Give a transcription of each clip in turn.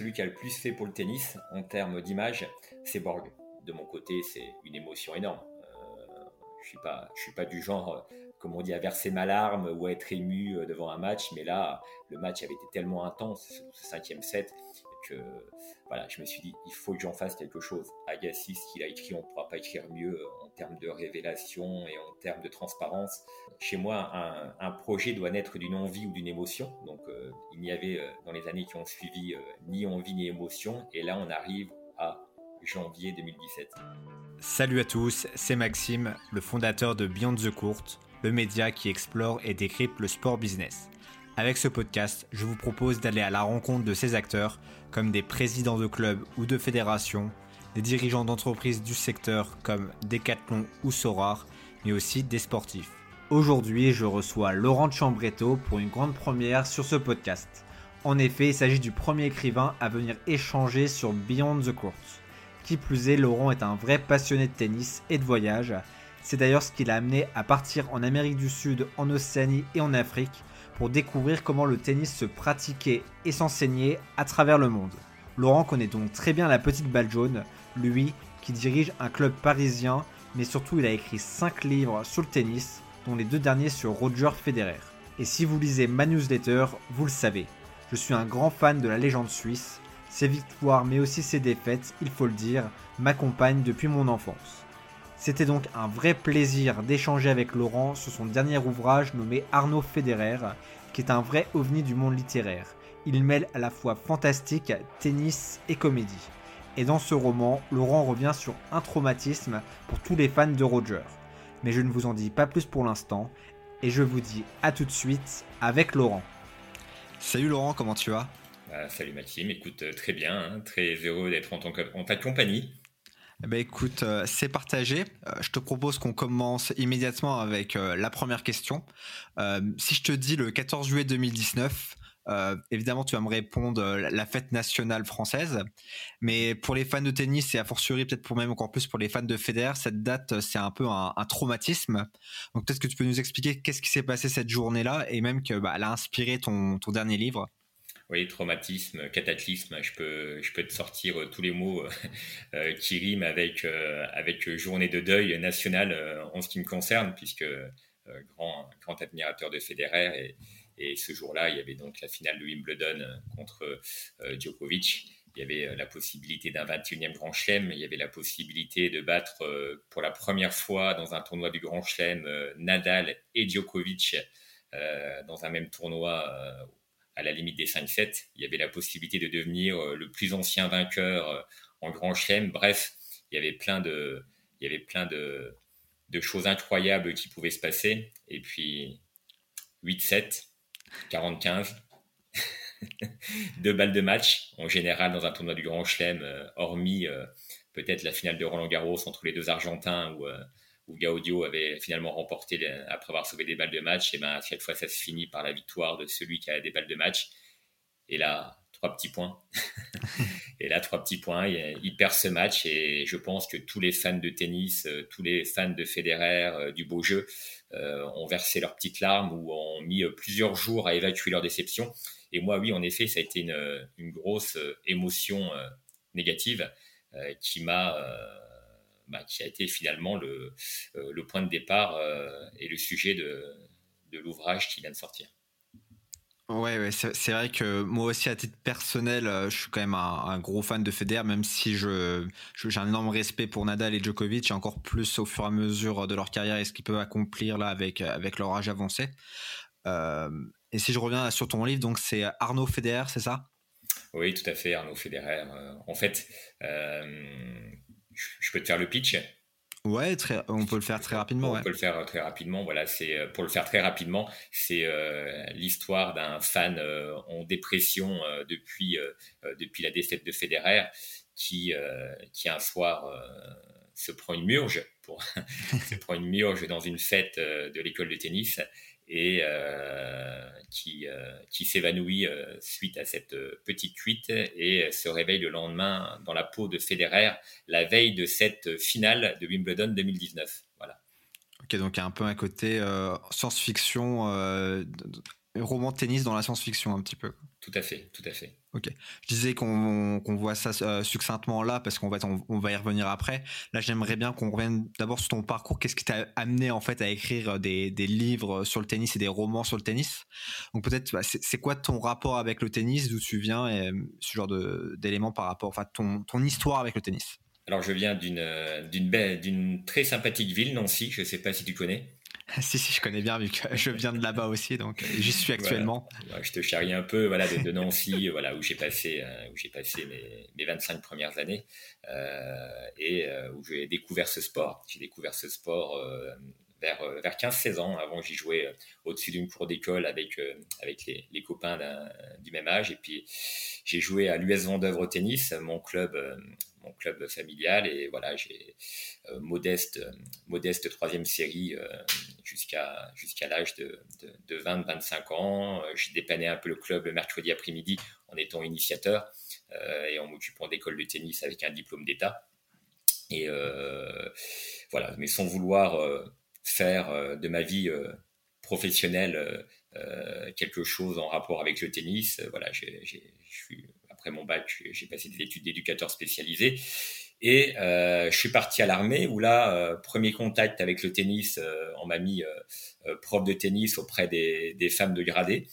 celui qui a le plus fait pour le tennis en termes d'image, c'est Borg. De mon côté, c'est une émotion énorme. Je suis pas du genre, comme on dit, à verser ma larme ou à être ému devant un match, mais là, le match avait été tellement intense, ce 5e set, que voilà, je me suis dit, il faut que j'en fasse quelque chose. Agassi, ce qu'il a écrit, on ne pourra pas écrire mieux en termes de révélation et en termes de transparence. Chez moi, un projet doit naître d'une envie ou d'une émotion. Donc, il n'y avait, dans les années qui ont suivi, ni envie ni émotion. Et là, on arrive à janvier 2017. Salut à tous, c'est Maxime, le fondateur de Beyond the Court, le média qui explore et décrypte le sport business. Avec ce podcast, je vous propose d'aller à la rencontre de ces acteurs, comme des présidents de clubs ou de fédérations, des dirigeants d'entreprises du secteur comme Decathlon ou Sorare, mais aussi des sportifs. Aujourd'hui, je reçois Laurent Chiambretto pour une grande première sur ce podcast. En effet, il s'agit du premier écrivain à venir échanger sur Beyond the Court. Qui plus est, Laurent est un vrai passionné de tennis et de voyage. C'est d'ailleurs ce qui l'a amené à partir en Amérique du Sud, en Océanie et en Afrique pour découvrir comment le tennis se pratiquait et s'enseignait à travers le monde. Laurent connaît donc très bien la petite balle jaune, lui qui dirige un club parisien, mais surtout il a écrit 5 livres sur le tennis, dont les 2 derniers sur Roger Federer. Et si vous lisez ma newsletter, vous le savez, je suis un grand fan de la légende suisse. Ses victoires mais aussi ses défaites, il faut le dire, m'accompagnent depuis mon enfance. C'était donc un vrai plaisir d'échanger avec Laurent sur son dernier ouvrage nommé Arnaud Federer, qui est un vrai ovni du monde littéraire. Il mêle à la fois fantastique, tennis et comédie. Et dans ce roman, Laurent revient sur un traumatisme pour tous les fans de Roger. Mais je ne vous en dis pas plus pour l'instant, et je vous dis à tout de suite avec Laurent. Salut Laurent, comment tu vas ? Salut Maxime, écoute, très bien, hein, très heureux d'être en ta compagnie. Bah écoute, c'est partagé. Je te propose qu'on commence immédiatement avec la première question. Si je te dis le 14 juillet 2019, évidemment tu vas me répondre la fête nationale française. Mais pour les fans de tennis et a fortiori peut-être pour même encore plus pour les fans de Federer, cette date c'est un peu un traumatisme. Donc peut-être que tu peux nous expliquer qu'est-ce qui s'est passé cette journée-là et même qu'elle a inspiré ton dernier livre. Oui, traumatisme, cataclysme, je peux te sortir tous les mots qui riment avec journée de deuil nationale en ce qui me concerne, puisque grand admirateur de Federer, et ce jour-là, il y avait donc la finale de Wimbledon contre Djokovic, il y avait la possibilité d'un 21e Grand Chelem, il y avait la possibilité de battre pour la première fois dans un tournoi du Grand Chelem Nadal et Djokovic dans un même tournoi à la limite des 5-7, il y avait la possibilité de devenir le plus ancien vainqueur en Grand Chelem. Bref, il y avait plein de choses incroyables qui pouvaient se passer. Et puis, 8-7, 45, 2 balles de match. En général, dans un tournoi du Grand Chelem, hormis peut-être la finale de Roland-Garros entre les 2 Argentins où Gaudio avait finalement remporté après avoir sauvé des balles de match, et bien à chaque fois ça se finit par la victoire de celui qui a des balles de match. Et là, 3 petits points. Il perd ce match et je pense que tous les fans de tennis, tous les fans de Federer, du beau jeu, ont versé leurs petites larmes ou ont mis plusieurs jours à évacuer leur déception. Et moi, oui, en effet, ça a été une grosse émotion négative qui m'a... qui a été finalement le point de départ et le sujet de l'ouvrage qui vient de sortir. Ouais, c'est vrai que moi aussi, à titre personnel, je suis quand même un gros fan de Federer, même si j'ai un énorme respect pour Nadal et Djokovic, et encore plus au fur et à mesure de leur carrière et ce qu'ils peuvent accomplir là avec leur âge avancé. Et si je reviens sur ton livre, donc c'est Arnaud Federer, c'est ça ? Oui, tout à fait, Arnaud Federer. En fait... Je peux te faire le pitch ? Ouais, on peut le faire très rapidement. On peut le faire très rapidement. Voilà, pour le faire très rapidement, c'est l'histoire d'un fan en dépression depuis la défaite de Federer qui un soir se prend une murge dans une fête de l'école de tennis et qui s'évanouit suite à cette petite cuite et se réveille le lendemain dans la peau de Federer, la veille de cette finale de Wimbledon 2019. Voilà. Ok, donc un peu un côté science-fiction, roman de tennis dans la science-fiction un petit peu. Tout à fait. Ok. Je disais qu'on voit ça succinctement là parce qu'on va y revenir après. Là, j'aimerais bien qu'on revienne d'abord sur ton parcours. Qu'est-ce qui t'a amené en fait à écrire des livres sur le tennis et des romans sur le tennis? Donc peut-être, c'est quoi ton rapport avec le tennis, d'où tu viens et ce genre d'éléments par rapport, enfin ton histoire avec le tennis. Alors je viens d'une très sympathique ville, Nancy. Je ne sais pas si tu connais. Si, je connais bien, vu que je viens de là-bas aussi, donc j'y suis actuellement. Voilà. Je te charrie un peu de Nancy, où j'ai passé mes 25 premières années et où j'ai découvert ce sport. J'ai découvert ce sport vers 15-16 ans. Avant, j'y jouais au-dessus d'une cour d'école avec les copains du même âge. Et puis, j'ai joué à l'US Vendeuvre au tennis, mon club familial, et voilà, j'ai modeste troisième série jusqu'à l'âge de 20-25 ans. Je dépannais un peu le club le mercredi après-midi en étant initiateur et en m'occupant d'école de tennis avec un diplôme d'État. Et voilà, mais sans vouloir faire de ma vie professionnelle quelque chose en rapport avec le tennis. Voilà, après mon bac, j'ai passé des études d'éducateur spécialisé et je suis parti à l'armée où là, premier contact avec le tennis, on m'a mis prof de tennis auprès des femmes de gradé.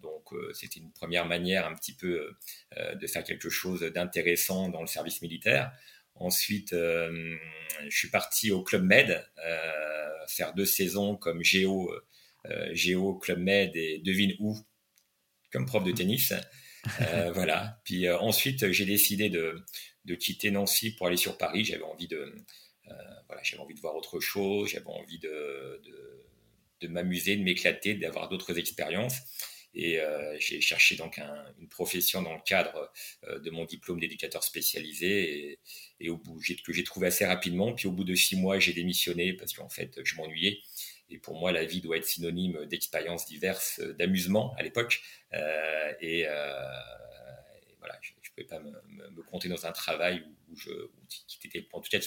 Donc c'était une première manière un petit peu de faire quelque chose d'intéressant dans le service militaire. Ensuite, je suis parti au Club Med, faire 2 saisons comme Géo Club Med et devine où, comme prof de tennis. Voilà. Puis ensuite, j'ai décidé de quitter Nancy pour aller sur Paris. J'avais envie de voir autre chose. J'avais envie de m'amuser, de m'éclater, d'avoir d'autres expériences. Et j'ai cherché donc une profession dans le cadre de mon diplôme d'éducateur spécialisé et au bout que j'ai trouvé assez rapidement. Puis au bout de 6 mois, j'ai démissionné parce qu'en fait, je m'ennuyais. Et pour moi, la vie doit être synonyme d'expériences diverses, d'amusement à l'époque. Et voilà, je ne pouvais pas me compter dans un travail qui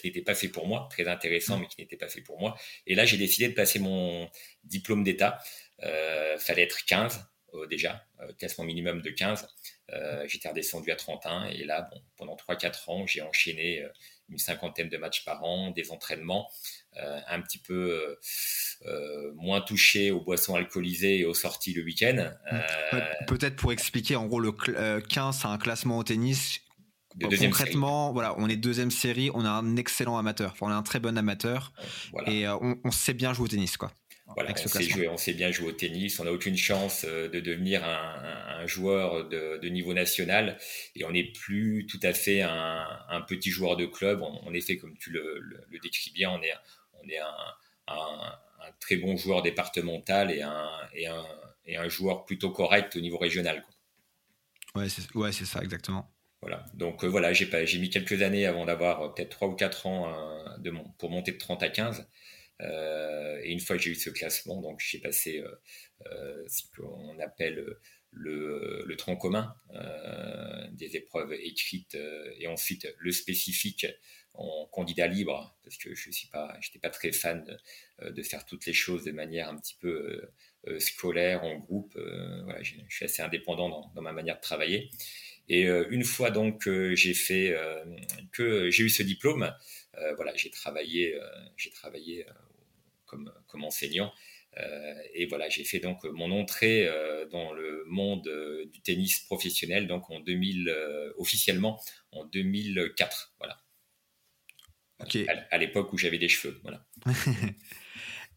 n'était pas fait pour moi, très intéressant, mais qui n'était pas fait pour moi. Et là, j'ai décidé de passer mon diplôme d'État. Fallait être 15 déjà, classement minimum de 15. J'étais redescendu à 31. Et là, pendant 3-4 ans, j'ai enchaîné une cinquantaine de matchs par an, des entraînements, un petit peu moins touché aux boissons alcoolisées et aux sorties le week-end. Peut-être pour expliquer, en gros, le 15, c'est un classement au tennis. Concrètement, voilà, on est 2e série, on a un excellent amateur, on a un très bon amateur, voilà. Et on sait bien jouer au tennis, quoi. Voilà, on sait bien jouer au tennis, on n'a aucune chance de devenir un joueur de niveau national et on n'est plus tout à fait un petit joueur de club. En effet, comme tu le décris bien, on est un très bon joueur départemental et un joueur plutôt correct au niveau régional, quoi. Ouais, c'est ça, exactement. Voilà. Donc j'ai mis quelques années avant d'avoir peut-être 3 ou 4 ans pour monter de 30 à 15. Et une fois que j'ai eu ce classement, donc j'ai passé ce qu'on appelle le tronc commun, des épreuves écrites et ensuite le spécifique en candidat libre, parce que j'étais pas très fan de faire toutes les choses de manière un petit peu scolaire, en groupe. Voilà, je suis assez indépendant dans ma manière de travailler. Et une fois donc que j'ai eu ce diplôme, voilà, j'ai travaillé comme enseignant et voilà, j'ai fait donc mon entrée dans le monde du tennis professionnel donc en 2000 officiellement en 2004, voilà. Okay. À l'époque où j'avais des cheveux, voilà.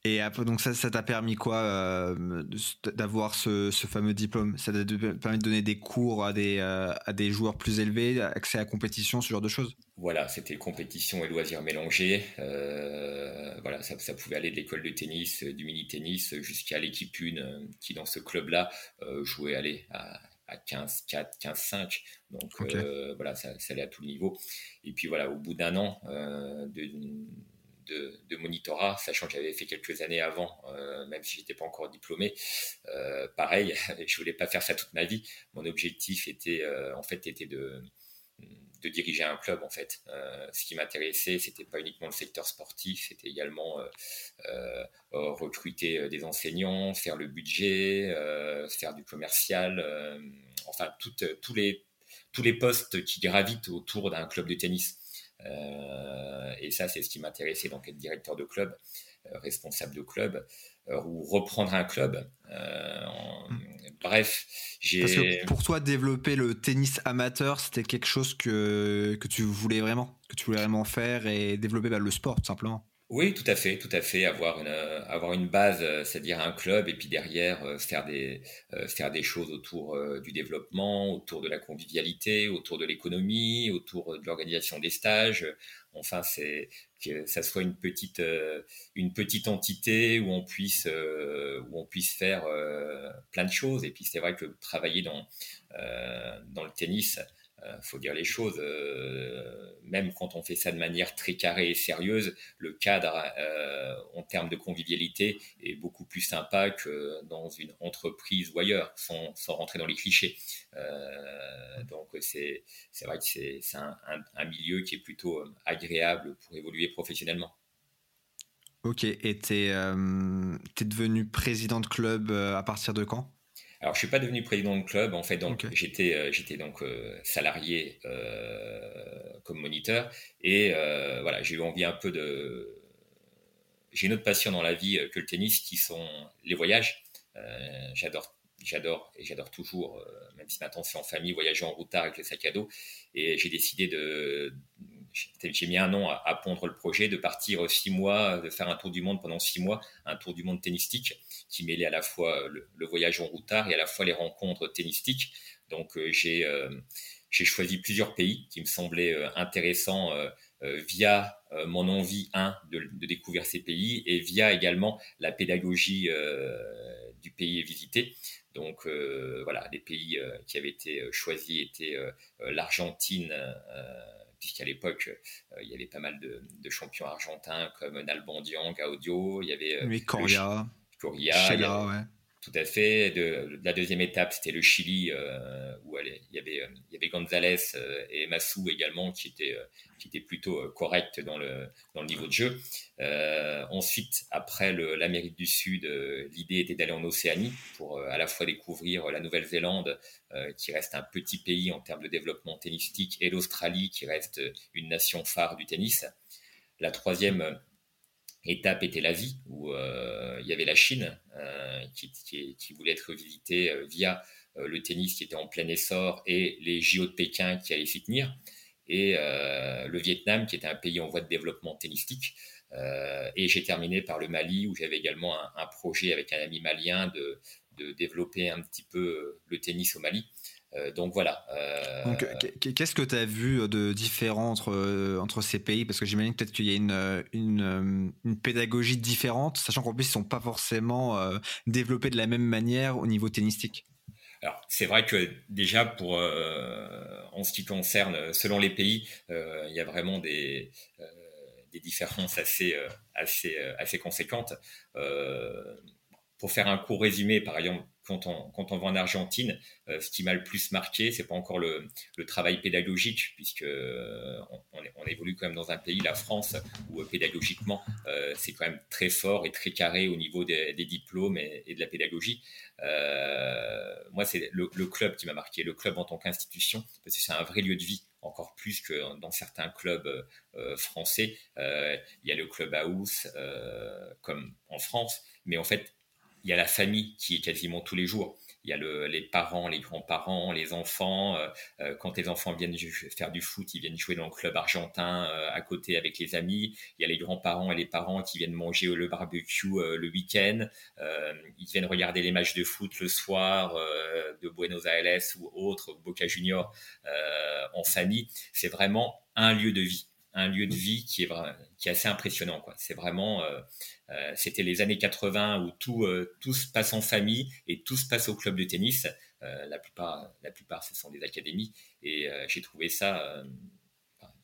Et après, donc ça t'a permis quoi d'avoir ce fameux diplôme? Ça t'a permis de donner des cours à des joueurs plus élevés, accès à la compétition, ce genre de choses? Voilà, c'était compétition et loisirs mélangés. Voilà, ça pouvait aller de l'école de tennis, du mini-tennis, jusqu'à l'équipe 1 qui, dans ce club-là, jouait à 15-4, 15-5. Donc, okay. Voilà, ça allait à tout le niveau. Et puis, voilà, au bout d'un an de monitorat, sachant que j'avais fait quelques années avant, même si je n'étais pas encore diplômé. Pareil, je ne voulais pas faire ça toute ma vie. Mon objectif était, en fait, était de diriger un club en fait. Ce qui m'intéressait, c'était pas uniquement le secteur sportif, c'était également recruter des enseignants, faire le budget, faire du commercial, enfin tous les postes qui gravitent autour d'un club de tennis. Et ça, c'est ce qui m'intéressait, donc être directeur de club, responsable de club, ou reprendre un club. Bref, j'ai... Parce que pour toi, développer le tennis amateur, c'était quelque chose que tu voulais vraiment faire et développer le sport, tout simplement. Oui, tout à fait, avoir une base, c'est-à-dire un club, et puis derrière faire des choses autour du développement, autour de la convivialité, autour de l'économie, autour de l'organisation des stages. Enfin, c'est que ça soit une petite entité où on puisse faire plein de choses. Et puis c'est vrai que travailler dans le tennis, faut dire les choses, même quand on fait ça de manière très carrée et sérieuse, le cadre en termes de convivialité est beaucoup plus sympa que dans une entreprise ou ailleurs, sans rentrer dans les clichés. Donc c'est vrai que c'est un milieu qui est plutôt agréable pour évoluer professionnellement. Ok, et t'es devenu président de club à partir de quand ? Alors, je suis pas devenu président de club, en fait, donc okay. J'étais donc salarié comme moniteur, et voilà, j'ai eu envie un peu de... J'ai une autre passion dans la vie que le tennis, qui sont les voyages. J'adore toujours, même si maintenant c'est en famille, voyager en routard avec le sac à dos, et j'ai décidé de... J'ai mis un an à pondre le projet, de partir 6 mois, de faire un tour du monde pendant 6 mois, un tour du monde tennistique qui mêlait à la fois le voyage en routard et à la fois les rencontres tennistiques. Donc j'ai choisi plusieurs pays qui me semblaient intéressants via mon envie, de découvrir ces pays, et via également la pédagogie du pays visité. Donc voilà, les pays qui avaient été choisis étaient l'Argentine, puisqu'à l'époque, il y avait pas mal de champions argentins comme Nalbandian, Gaudio, il y avait... Oui, Coria, Chela, ouais. Tout à fait. La deuxième étape, c'était le Chili, où il y avait Gonzalez et Massou également, qui étaient plutôt corrects dans le niveau de jeu. Ensuite, après l'Amérique du Sud, l'idée était d'aller en Océanie pour à la fois découvrir la Nouvelle-Zélande, qui reste un petit pays en termes de développement tennistique, et l'Australie, qui reste une nation phare du tennis. La troisième étape était l'Asie, où il y avait la Chine, qui voulait être visitée via le tennis qui était en plein essor, et les JO de Pékin qui allaient s'y tenir, et le Vietnam, qui était un pays en voie de développement tennistique. Et j'ai terminé par le Mali, où j'avais également un projet avec un ami malien de développer un petit peu le tennis au Mali. Donc voilà. Donc, qu'est-ce que tu as vu de différent entre ces pays ? Parce que j'imagine peut-être qu'il y a une pédagogie différente, sachant qu'en plus ils ne sont pas forcément développés de la même manière au niveau tennistique. Alors c'est vrai que déjà en ce qui concerne, selon les pays, il y a vraiment des différences assez conséquentes. Pour faire un court résumé, par exemple, quand on va en Argentine, ce qui m'a le plus marqué, c'est pas encore le travail pédagogique, puisque on évolue quand même dans un pays, la France, où pédagogiquement c'est quand même très fort et très carré au niveau des diplômes et de la pédagogie. Moi, c'est le club qui m'a marqué, le club en tant qu'institution, parce que c'est un vrai lieu de vie, encore plus que dans certains clubs français. Il y a le club house comme en France, mais en fait, il y a la famille qui est quasiment tous les jours. Il y a les parents, les grands-parents, les enfants. Quand les enfants viennent faire du foot, ils viennent jouer dans le club argentin à côté avec les amis. Il y a les grands-parents et les parents qui viennent manger le barbecue le week-end. Ils viennent regarder les matchs de foot le soir de Buenos Aires ou autre, Boca Juniors, en famille. C'est vraiment un lieu de vie. Un lieu de vie qui est assez impressionnant, quoi. C'est vraiment, c'était les années 80 où tout se passe en famille et tout se passe au club de tennis. La plupart, ce sont des académies, et j'ai trouvé ça,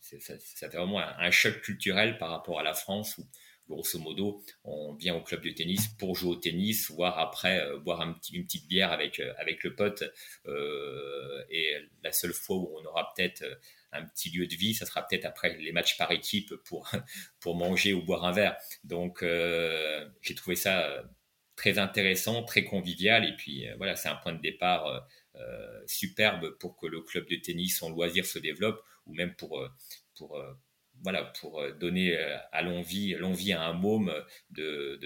ça fait vraiment un choc culturel par rapport à la France, où grosso modo, on vient au club de tennis pour jouer au tennis, voire après boire une petite bière avec le pote. Et la seule fois où on aura peut-être un petit lieu de vie, ça sera peut-être après les matchs par équipe pour manger ou boire un verre. Donc, j'ai trouvé ça très intéressant, très convivial. Et puis, voilà, c'est un point de départ superbe pour que le club de tennis en loisir se développe, ou même pour donner à l'envie à un môme de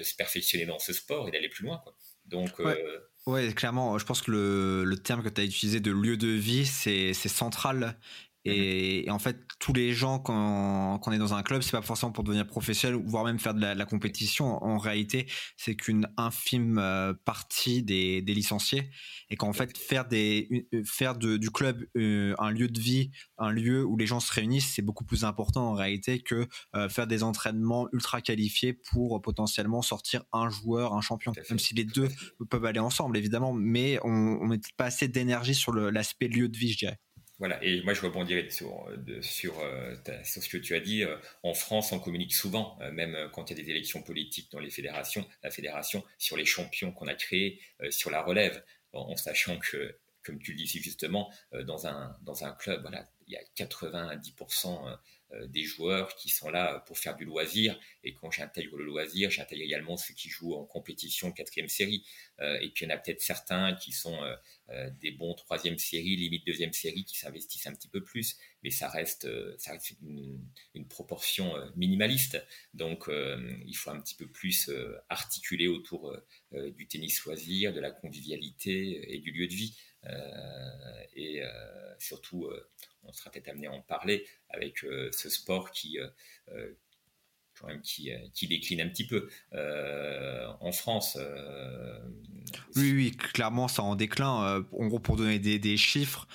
se perfectionner dans ce sport et d'aller plus loin, quoi. Donc, ouais. Ouais, clairement, je pense que le terme que tu as utilisé de lieu de vie, c'est central. Et en fait, tous les gens, quand on est dans un club, c'est pas forcément pour devenir professionnel, voire même faire de la compétition. En réalité, c'est qu'une infime partie des licenciés. Et qu'en fait, faire du club un lieu de vie, un lieu où les gens se réunissent, c'est beaucoup plus important en réalité que faire des entraînements ultra qualifiés pour potentiellement sortir un joueur, un champion. Même si les deux peuvent aller ensemble, évidemment, mais on met pas assez d'énergie sur l'aspect lieu de vie, je dirais. Voilà, et moi je rebondirais sur ce que tu as dit. En France, on communique souvent, même quand il y a des élections politiques dans les fédérations, la fédération, sur les champions qu'on a créés, sur la relève, en sachant que, comme tu le dis justement, dans un club, voilà, il y a 90% des joueurs qui sont là pour faire du loisir. Et quand j'intègre le loisir, j'intègre également ceux qui jouent en compétition 4e série. Et puis, il y en a peut-être certains qui sont des bons 3e série, limite 2e série, qui s'investissent un petit peu plus. Mais ça reste une proportion minimaliste. Donc, il faut un petit peu plus articuler autour du tennis loisir, de la convivialité et du lieu de vie. Et surtout... on sera peut-être amené à en parler avec ce sport qui décline un petit peu en France. Oui, clairement, ça en décline. En gros, pour donner des chiffres,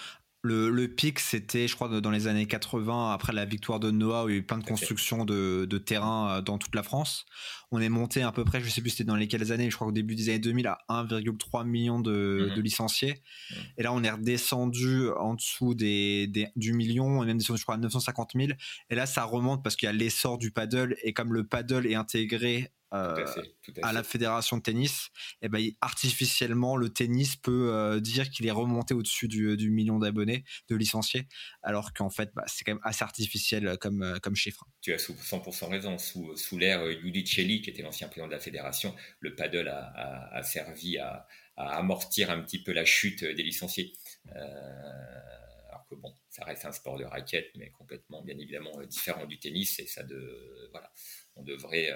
le pic, c'était, je crois, dans les années 80, après la victoire de Noah, où il y a eu plein de constructions de terrain dans toute la France. On est monté à peu près, je ne sais plus c'était dans quelles années, je crois qu'au début des années 2000, à 1,3 million de licenciés. Mmh. Et là, on est redescendu en dessous du million, on est même descendu, je crois, à 950 000. Et là, ça remonte parce qu'il y a l'essor du paddle. Et comme le paddle est intégré à la fédération de tennis, et ben, artificiellement le tennis peut dire qu'il est remonté au-dessus du million d'abonnés, de licenciés, alors qu'en fait c'est quand même assez artificiel comme chiffre. Tu as 100% raison. Sous l'ère Chili, qui était l'ancien président de la fédération, le paddle a servi à amortir un petit peu la chute des licenciés, alors que bon, ça reste un sport de raquette, mais complètement bien évidemment différent du tennis. Et ça voilà, on devrait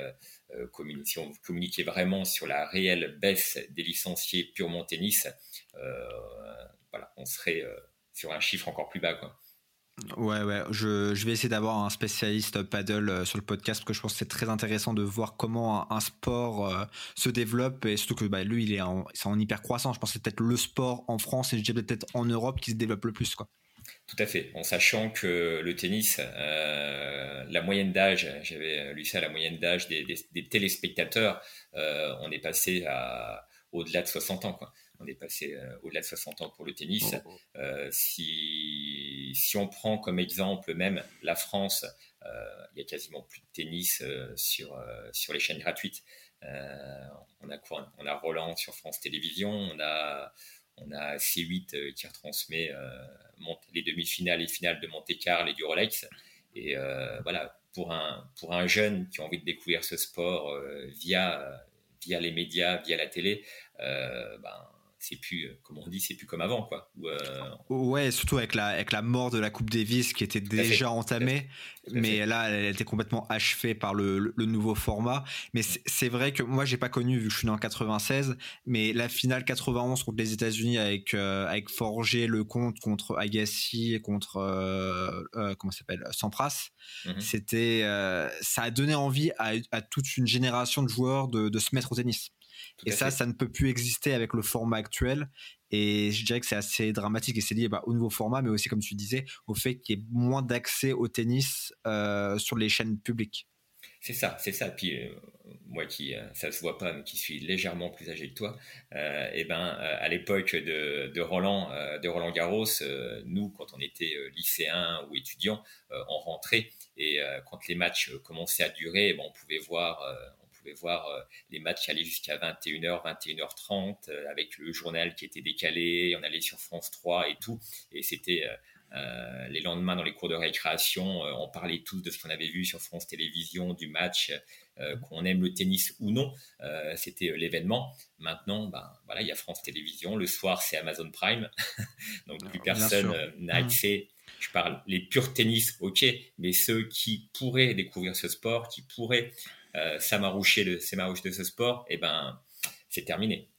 communiquer vraiment sur la réelle baisse des licenciés purement tennis. Voilà, on serait sur un chiffre encore plus bas, quoi. Ouais, je vais essayer d'avoir un spécialiste paddle sur le podcast, parce que je pense que c'est très intéressant de voir comment un sport se développe, et surtout que lui, c'est en hyper croissance. Je pense que c'est peut-être le sport en France, et je dirais peut-être en Europe, qui se développe le plus, quoi. Tout à fait, en sachant que le tennis, la moyenne d'âge, j'avais lu ça, la moyenne d'âge des téléspectateurs, on est passé au-delà de 60 ans, quoi. On est passé au-delà de 60 ans pour le tennis. Si on prend comme exemple même la France, il y a quasiment plus de tennis sur les chaînes gratuites. On a quoi ? On a Roland sur France Télévisions, on a C8 qui retransmet les demi-finales et finales de Monte-Carlo et du Rolex. Et voilà, pour un jeune qui a envie de découvrir ce sport via les médias, via la télé, c'est plus, comme on dit, c'est plus comme avant, quoi. Ouais, surtout avec la mort de la Coupe Davis, qui était déjà entamée, mais là elle était complètement achevée par le nouveau format. Mais c'est vrai que moi j'ai pas connu, vu que je suis né en 96, mais la finale 91 contre les États-Unis avec Forger, Lecomte contre Agassi, contre comment ça s'appelle, Sampras, c'était ça a donné envie à toute une génération de joueurs de se mettre au tennis. Et ça ne peut plus exister avec le format actuel. Et je dirais que c'est assez dramatique, et c'est lié au nouveau format, mais aussi, comme tu disais, au fait qu'il y ait moins d'accès au tennis sur les chaînes publiques. C'est ça, c'est ça. Puis moi qui, ça se voit pas, mais qui suis légèrement plus âgé que toi, à l'époque de Roland-Garros, nous, quand on était lycéens ou étudiants, on rentrait et quand les matchs commençaient à durer, on pouvait voir... les matchs aller jusqu'à 21h, 21h30, avec le journal qui était décalé, on allait sur France 3 et tout, et c'était les lendemains dans les cours de récréation, on parlait tous de ce qu'on avait vu sur France Télévisions, du match, qu'on aime le tennis ou non, c'était l'événement. Maintenant, voilà, il y a France Télévisions, le soir c'est Amazon Prime, donc plus personne n'a accès... Je parle les purs tennis, ok, mais ceux qui pourraient découvrir ce sport, qui pourraient s'amaroucher de ce sport, c'est terminé.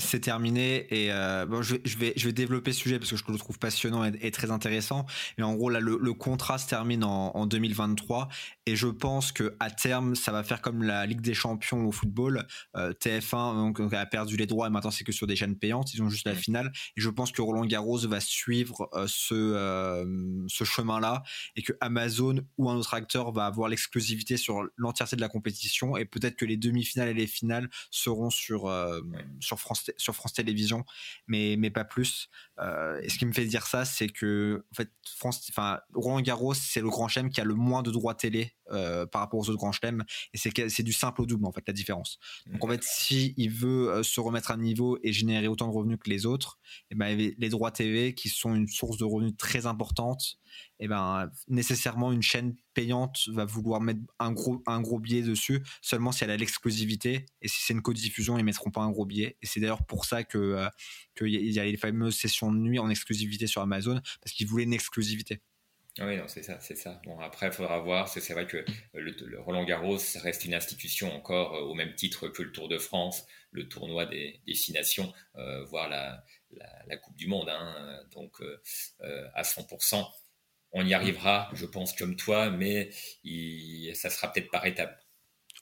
C'est terminé et je vais développer ce sujet parce que je le trouve passionnant et très intéressant. Mais en gros là, le contrat se termine en 2023 et je pense que à terme ça va faire comme la Ligue des Champions au football. TF1 donc a perdu les droits et maintenant c'est que sur des chaînes payantes. Ils ont juste la finale et je pense que Roland-Garros va suivre ce chemin-là et que Amazon ou un autre acteur va avoir l'exclusivité sur l'entièreté de la compétition et peut-être que les demi-finales et les finales seront sur France Télévisions, mais pas plus. Et ce qui me fait dire ça, c'est que en fait, Roland-Garros, c'est le grand chelem qui a le moins de droits télé par rapport aux autres grands chelems, et c'est du simple au double en fait la différence. Donc en fait, si il veut se remettre à niveau et générer autant de revenus que les autres, les droits TV qui sont une source de revenus très importante, nécessairement une chaîne payante va vouloir mettre un gros billet dessus seulement si elle a l'exclusivité, et si c'est une codiffusion ils mettront pas un gros billet. Et c'est d'ailleurs pour ça que y a les fameuses sessions de nuit en exclusivité sur Amazon, parce qu'ils voulaient une exclusivité. Oui, non, c'est ça. Bon, après, il faudra voir. C'est vrai que le Roland-Garros reste une institution encore au même titre que le Tour de France, le tournoi des Six Nations, voire la Coupe du Monde. Hein. Donc, à 100%, on y arrivera, je pense, comme toi, mais ça sera peut-être par étapes.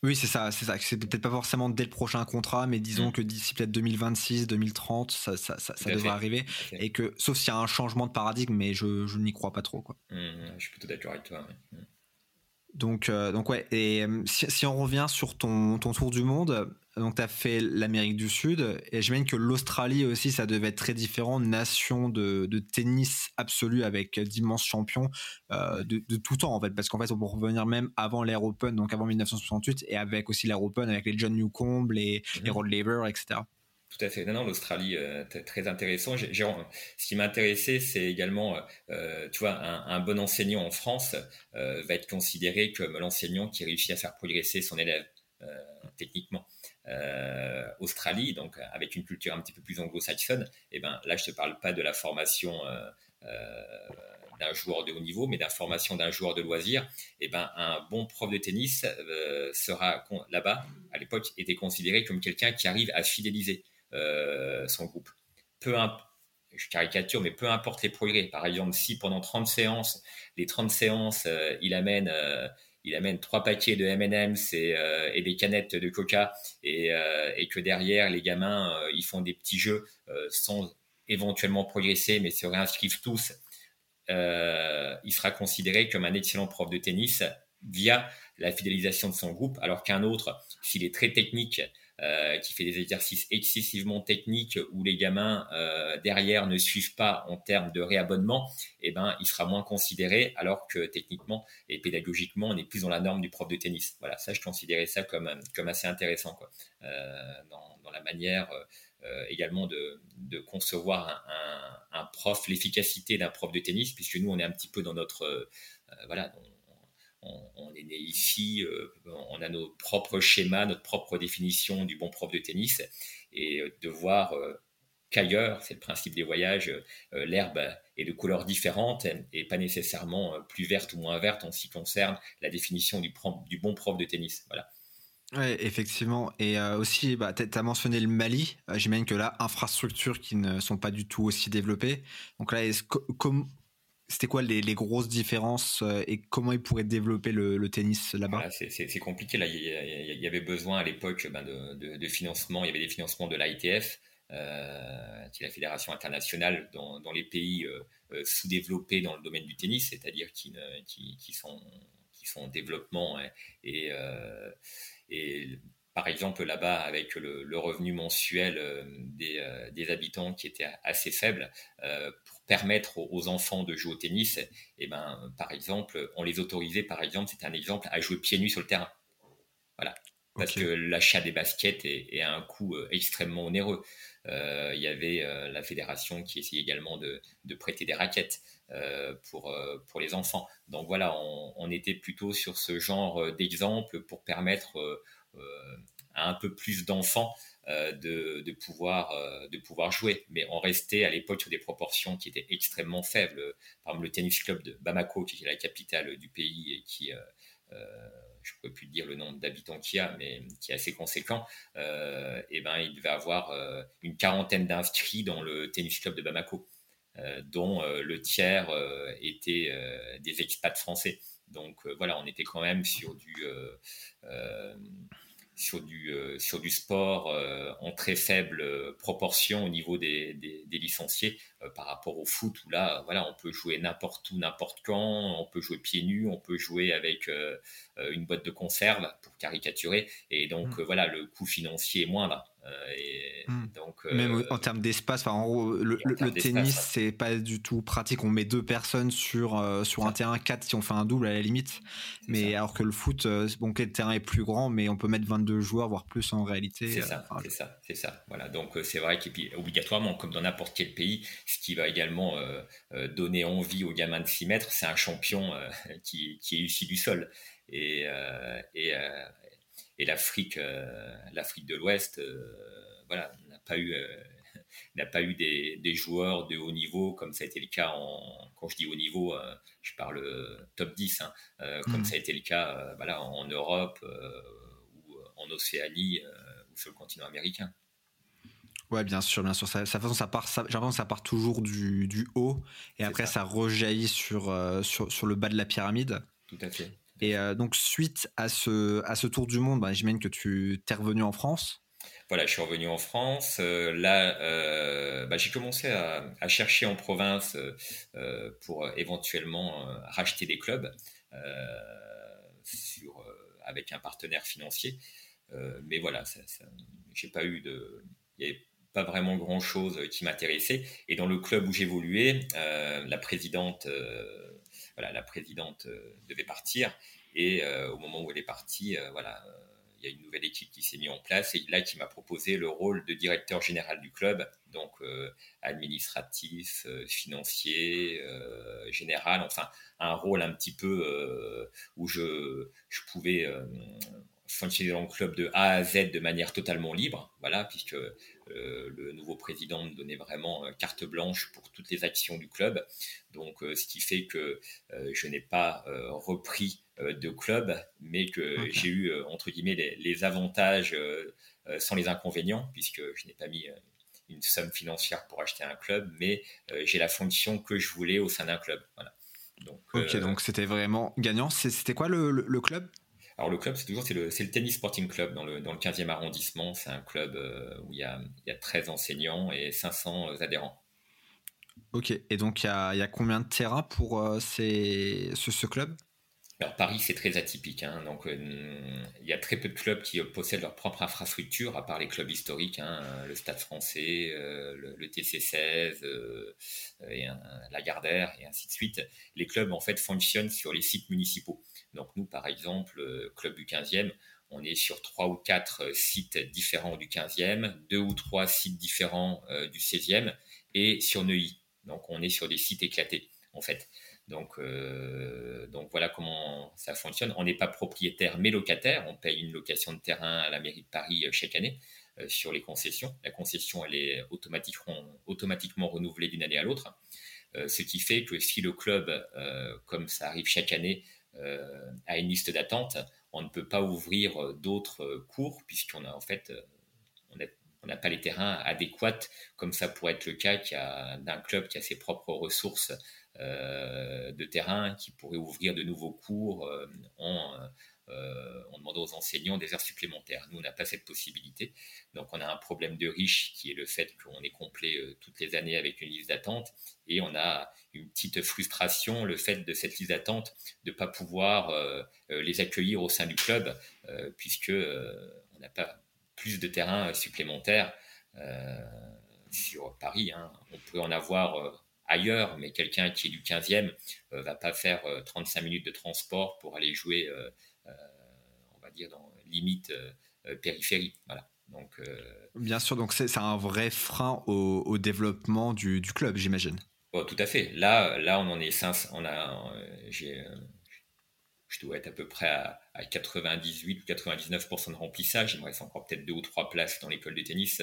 Oui, c'est ça. C'est peut-être pas forcément dès le prochain contrat, mais disons que d'ici peut-être 2026, 2030, ça devrait arriver. Okay. Et que, sauf s'il y a un changement de paradigme, mais je n'y crois pas trop, quoi. Je suis plutôt d'accord avec toi. Mais... Donc ouais. Et si on revient sur ton tour du monde, donc t'as fait l'Amérique du Sud, et j'imagine que l'Australie aussi, ça devait être très différent, nation de tennis absolue avec d'immenses champions de tout temps en fait, parce qu'en fait on peut revenir même avant l'Air Open, donc avant 1968, et avec aussi l'Air Open avec les John Newcombe, les Rod Laver, etc. Tout à fait. Non, l'Australie, très intéressant. Ce qui m'intéressait, c'est également, tu vois, un bon enseignant en France va être considéré comme l'enseignant qui réussit à faire progresser son élève, techniquement. Australie, donc avec une culture un petit peu plus anglo-saxonne, là, je te parle pas de la formation d'un joueur de haut niveau, mais de la formation d'un joueur de loisir. Un bon prof de tennis sera là-bas, à l'époque, était considéré comme quelqu'un qui arrive à fidéliser son groupe. Je caricature, mais peu importe les progrès. Par exemple, si pendant 30 séances, il amène 3 paquets de M&M's et des canettes de Coca, et que derrière, les gamins, ils font des petits jeux sans éventuellement progresser, mais se réinscrivent tous, il sera considéré comme un excellent prof de tennis via la fidélisation de son groupe, alors qu'un autre, s'il est très technique, qui fait des exercices excessivement techniques où les gamins derrière ne suivent pas en termes de réabonnement, il sera moins considéré, alors que techniquement et pédagogiquement on est plus dans la norme du prof de tennis. Voilà, ça je considérais ça comme assez intéressant, quoi, dans la manière également de concevoir un prof, l'efficacité d'un prof de tennis, puisque nous on est un petit peu dans notre voilà. On est né ici, on a nos propres schémas, notre propre définition du bon prof de tennis, et de voir qu'ailleurs, c'est le principe des voyages, l'herbe est de couleurs différentes et pas nécessairement plus verte ou moins verte en ce qui concerne la définition du bon prof de tennis. Voilà. Ouais, effectivement. Et aussi, t'as mentionné le Mali. J'imagine que là, infrastructures qui ne sont pas du tout aussi développées. Donc là, c'était quoi les grosses différences et comment ils pourraient développer le tennis là-bas ? Voilà, c'est compliqué. Là, il y avait besoin à l'époque de financement. Il y avait des financements de l'AITF, qui est la Fédération internationale dans les pays sous-développés dans le domaine du tennis, c'est-à-dire qui qui sont en développement et par exemple là-bas avec le revenu mensuel des habitants qui était assez faible, pour permettre aux enfants de jouer au tennis, et ben par exemple on les autorisait, par exemple c'est un exemple, à jouer pieds nus sur le terrain. Voilà. Parce que l'achat des baskets est un coût extrêmement onéreux. Il y avait la fédération qui essayait également de prêter des raquettes pour les enfants. Donc voilà, on était plutôt sur ce genre d'exemple pour permettre à un peu plus d'enfants de pouvoir jouer. Mais on restait à l'époque sur des proportions qui étaient extrêmement faibles. Par exemple, le tennis club de Bamako, qui est la capitale du pays et qui... je ne peux plus dire le nombre d'habitants qu'il y a, mais qui est assez conséquent, et ben, il devait avoir une quarantaine d'inscrits dans le tennis club de Bamako, dont le tiers étaient des expats français. Donc voilà, on était quand même sur du sport en très faible proportion au niveau des licenciés par rapport au foot, où là voilà, on peut jouer n'importe où, n'importe quand, on peut jouer pieds nus, on peut jouer avec une boîte de conserve pour caricaturer, et donc voilà, le coût financier est moindre. Donc, même en termes d'espace, enfin, en gros, le tennis c'est pas du tout pratique, on met deux personnes sur un terrain, 4 si on fait un double à la limite, mais alors que le foot, bon, le terrain est plus grand mais on peut mettre 22 joueurs voire plus en réalité. C'est ça, voilà, donc c'est vrai qu'obligatoirement, obligatoirement, comme dans n'importe quel pays, ce qui va également donner envie aux gamins de s'y mettre, c'est un champion qui est issu du sol, et l'Afrique de l'Ouest, voilà, n'a pas eu des joueurs de haut niveau, comme ça a été le cas, quand je dis haut niveau, je parle top 10, hein, comme ça a été le cas voilà, en Europe ou en Océanie ou sur le continent américain. Ouais, bien sûr. Ça part toujours du haut, et après ça rejaillit sur le bas de la pyramide. Tout à fait. Et donc, suite à ce tour du monde, j'imagine que tu t'es revenu en France. Voilà, je suis revenu en France. Là, j'ai commencé à chercher en province pour éventuellement racheter des clubs avec un partenaire financier. Mais voilà, j'ai pas eu de... Il y avait pas vraiment grand-chose qui m'intéressait. Et dans le club où j'évoluais, la présidente... la présidente devait partir, et au moment où elle est partie, il y a une nouvelle équipe qui s'est mise en place, et là qui m'a proposé le rôle de directeur général du club, donc administratif, financier, général, enfin un rôle un petit peu où je pouvais fonctionner dans le club de A à Z de manière totalement libre, voilà, puisque le nouveau président me donnait vraiment carte blanche pour toutes les actions du club. Donc, ce qui fait que je n'ai pas repris de club, mais que j'ai eu, entre guillemets, les avantages sans les inconvénients, puisque je n'ai pas mis une somme financière pour acheter un club, mais j'ai la fonction que je voulais au sein d'un club. Voilà. Donc, donc c'était vraiment gagnant. C'était quoi le club ? Alors le club, c'est le Tennis Sporting Club dans le 15e arrondissement. C'est un club où il y a 13 enseignants et 500 adhérents. Ok, et donc il y a combien de terrains pour ce club ? Alors Paris, c'est très atypique, hein. Donc il y a très peu de clubs qui possèdent leur propre infrastructure, à part les clubs historiques, hein, le Stade Français, le TC16, et Lagardère, et ainsi de suite. Les clubs en fait fonctionnent sur les sites municipaux. Donc nous, par exemple, club du 15e, on est sur 3 ou 4 sites différents du 15e, 2 ou 3 sites différents du 16e, et sur Neuilly. Donc on est sur des sites éclatés, en fait. Donc voilà comment ça fonctionne. On n'est pas propriétaire mais locataire. On paye une location de terrain à la mairie de Paris chaque année sur les concessions. La concession, elle est automatiquement renouvelée d'une année à l'autre. Ce qui fait que si le club, comme ça arrive chaque année, a une liste d'attente, on ne peut pas ouvrir d'autres cours puisqu'on a en fait... On n'a pas les terrains adéquats, comme ça pourrait être le cas d'un club qui a ses propres ressources de terrain, qui pourrait ouvrir de nouveaux cours on demandait aux enseignants des heures supplémentaires. Nous, on n'a pas cette possibilité. Donc, on a un problème de riche qui est le fait qu'on est complet toutes les années avec une liste d'attente. Et on a une petite frustration, le fait de cette liste d'attente, de ne pas pouvoir les accueillir au sein du club, puisque on n'a pas plus de terrain supplémentaire sur Paris. Hein. On peut en avoir... ailleurs, mais quelqu'un qui est du 15e ne va pas faire 35 minutes de transport pour aller jouer, on va dire, dans limite périphérie. Voilà. Donc, bien sûr, donc c'est un vrai frein au développement du club, j'imagine. Bon, tout à fait. Là, on en est 500. Je dois être à peu près à 98 ou 99% de remplissage. Il me reste encore peut-être 2 ou 3 places dans l'école de tennis.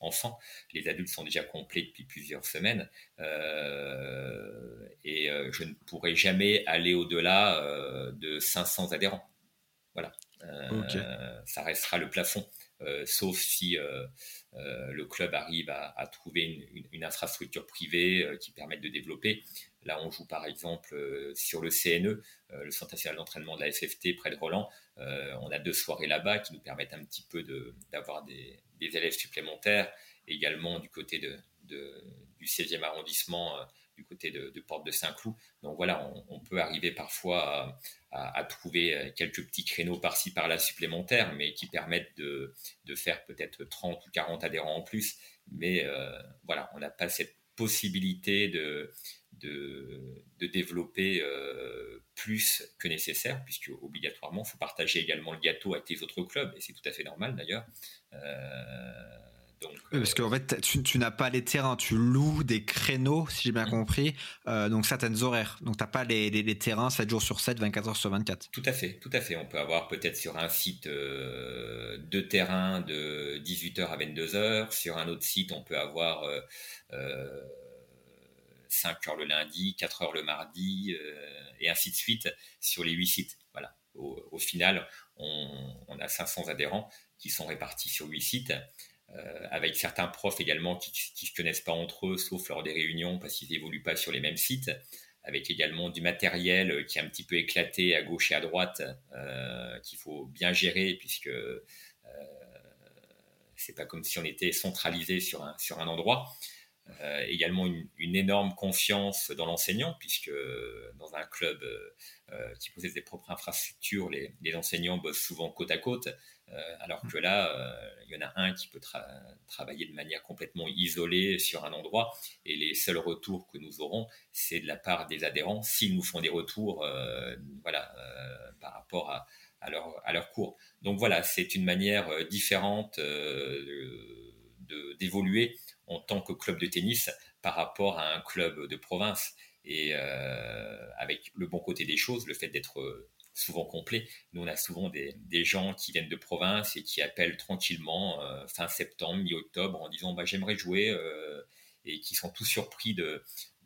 Enfants, les adultes sont déjà complets depuis plusieurs semaines et je ne pourrai jamais aller au-delà de 500 adhérents. Voilà, okay. Ça restera le plafond, sauf si le club arrive à trouver une infrastructure privée qui permette de développer. Là, on joue par exemple sur le CNE, le Centre national d'entraînement de la SFT près de Roland. On a 2 soirées là-bas qui nous permettent un petit peu d'avoir des élèves supplémentaires, également du côté du 16e arrondissement, du côté de Porte de Saint-Cloud. Donc voilà, on peut arriver parfois à trouver quelques petits créneaux par-ci, par-là supplémentaires, mais qui permettent de faire peut-être 30 ou 40 adhérents en plus. Mais voilà, on n'a pas cette possibilité de développer plus que nécessaire, puisque obligatoirement, il faut partager également le gâteau avec les autres clubs, et c'est tout à fait normal d'ailleurs. Donc, parce qu'en fait, tu n'as pas les terrains, tu loues des créneaux, si j'ai bien compris, donc certaines horaires. Donc, tu n'as pas les terrains 7 jours sur 7, 24 heures sur 24. Tout à fait, tout à fait. On peut avoir peut-être sur un site 2 terrains de 18h à 22h. Sur un autre site, on peut avoir... 5h le lundi, 4h le mardi, et ainsi de suite sur les 8 sites. Voilà. Au final, on a 500 adhérents qui sont répartis sur 8 sites, avec certains profs également qui ne se connaissent pas entre eux, sauf lors des réunions, parce qu'ils n'évoluent pas sur les mêmes sites, avec également du matériel qui est un petit peu éclaté à gauche et à droite, qu'il faut bien gérer, puisque ce n'est pas comme si on était centralisé sur un endroit. Également une énorme confiance dans l'enseignant, puisque dans un club qui possède des propres infrastructures, les enseignants bossent souvent côte à côte, alors que là, il y en a un qui peut travailler de manière complètement isolée sur un endroit, et les seuls retours que nous aurons, c'est de la part des adhérents, s'ils nous font des retours par rapport à leur cours. Donc voilà, c'est une manière différente d'évoluer en tant que club de tennis par rapport à un club de province, et avec le bon côté des choses, le fait d'être souvent complet. Nous, on a souvent des gens qui viennent de province et qui appellent tranquillement fin septembre, mi-octobre, en disant j'aimerais jouer, et qui sont tous surpris de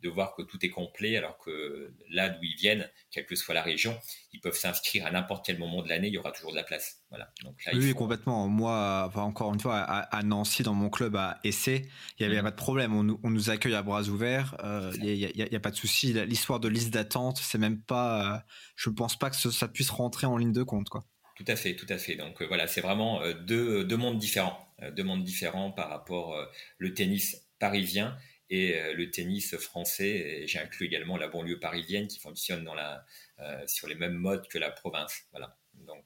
voir que tout est complet, alors que là d'où ils viennent, quelle que soit la région, ils peuvent s'inscrire à n'importe quel moment de l'année, il y aura toujours de la place. Voilà. Donc là, oui, complètement. Moi, encore une fois, à Nancy, dans mon club à Essé, il n'y avait pas de problème. On nous accueille à bras ouverts, il n'y a pas de souci. L'histoire de liste d'attente, c'est même pas. Je ne pense pas que ça puisse rentrer en ligne de compte, quoi. Tout à fait, tout à fait. Donc voilà, c'est vraiment deux mondes différents. Deux mondes différents par rapport le tennis parisien et le tennis français, et j'ai inclus également la banlieue parisienne qui fonctionne sur les mêmes modes que la province. Voilà. Donc,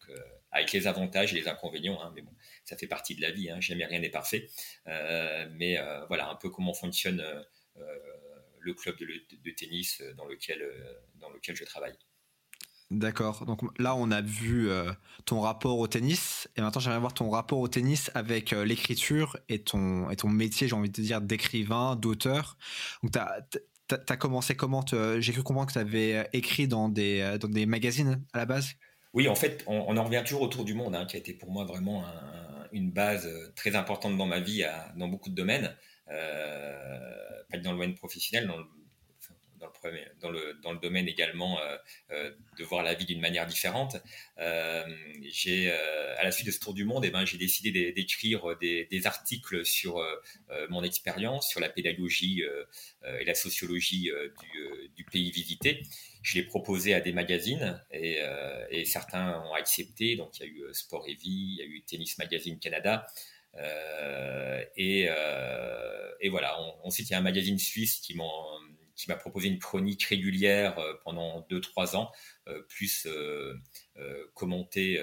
avec les avantages et les inconvénients, hein, mais bon, ça fait partie de la vie, hein, jamais rien n'est parfait. Mais voilà un peu comment fonctionne le club de tennis dans lequel je travaille. D'accord, donc là on a vu ton rapport au tennis, et maintenant j'aimerais voir ton rapport au tennis avec l'écriture et ton métier, j'ai envie de dire, d'écrivain, d'auteur. Donc t'as commencé comment? J'ai cru comprendre que t'avais écrit dans des magazines à la base. Oui, en fait on en revient toujours au Tour du Monde, hein, qui a été pour moi vraiment une base très importante dans ma vie, dans beaucoup de domaines, pas que dans le domaine professionnel, dans le domaine également, de voir la vie d'une manière différente. À la suite de ce tour du monde, j'ai décidé d'écrire des articles sur mon expérience, sur la pédagogie et la sociologie du pays visité. Je l'ai proposé à des magazines et certains ont accepté. Donc, il y a eu Sport et Vie, il y a eu Tennis Magazine Canada. Et voilà, ensuite, il y a un magazine suisse qui m'a proposé une chronique régulière pendant 2-3 ans, plus commenter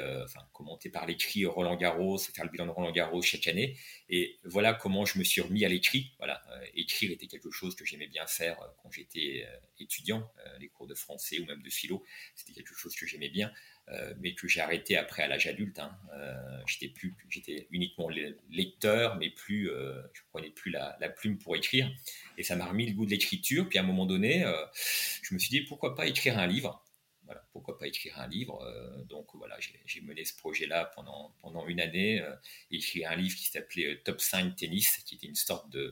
par l'écrit Roland-Garros, faire le bilan de Roland-Garros chaque année. Et voilà comment je me suis remis à l'écrit. Voilà, écrire était quelque chose que j'aimais bien faire quand j'étais étudiant. Les cours de français ou même de philo, c'était quelque chose que j'aimais bien, mais que j'ai arrêté après à l'âge adulte. Hein. J'étais uniquement lecteur, mais je prenais plus la plume pour écrire. Et ça m'a remis le goût de l'écriture. Puis à un moment donné, je me suis dit, pourquoi pas écrire un livre ? Voilà, pourquoi pas écrire un livre ? Donc voilà, j'ai mené ce projet-là pendant une année. Écrit un livre qui s'appelait Top 5 Tennis, qui était une sorte de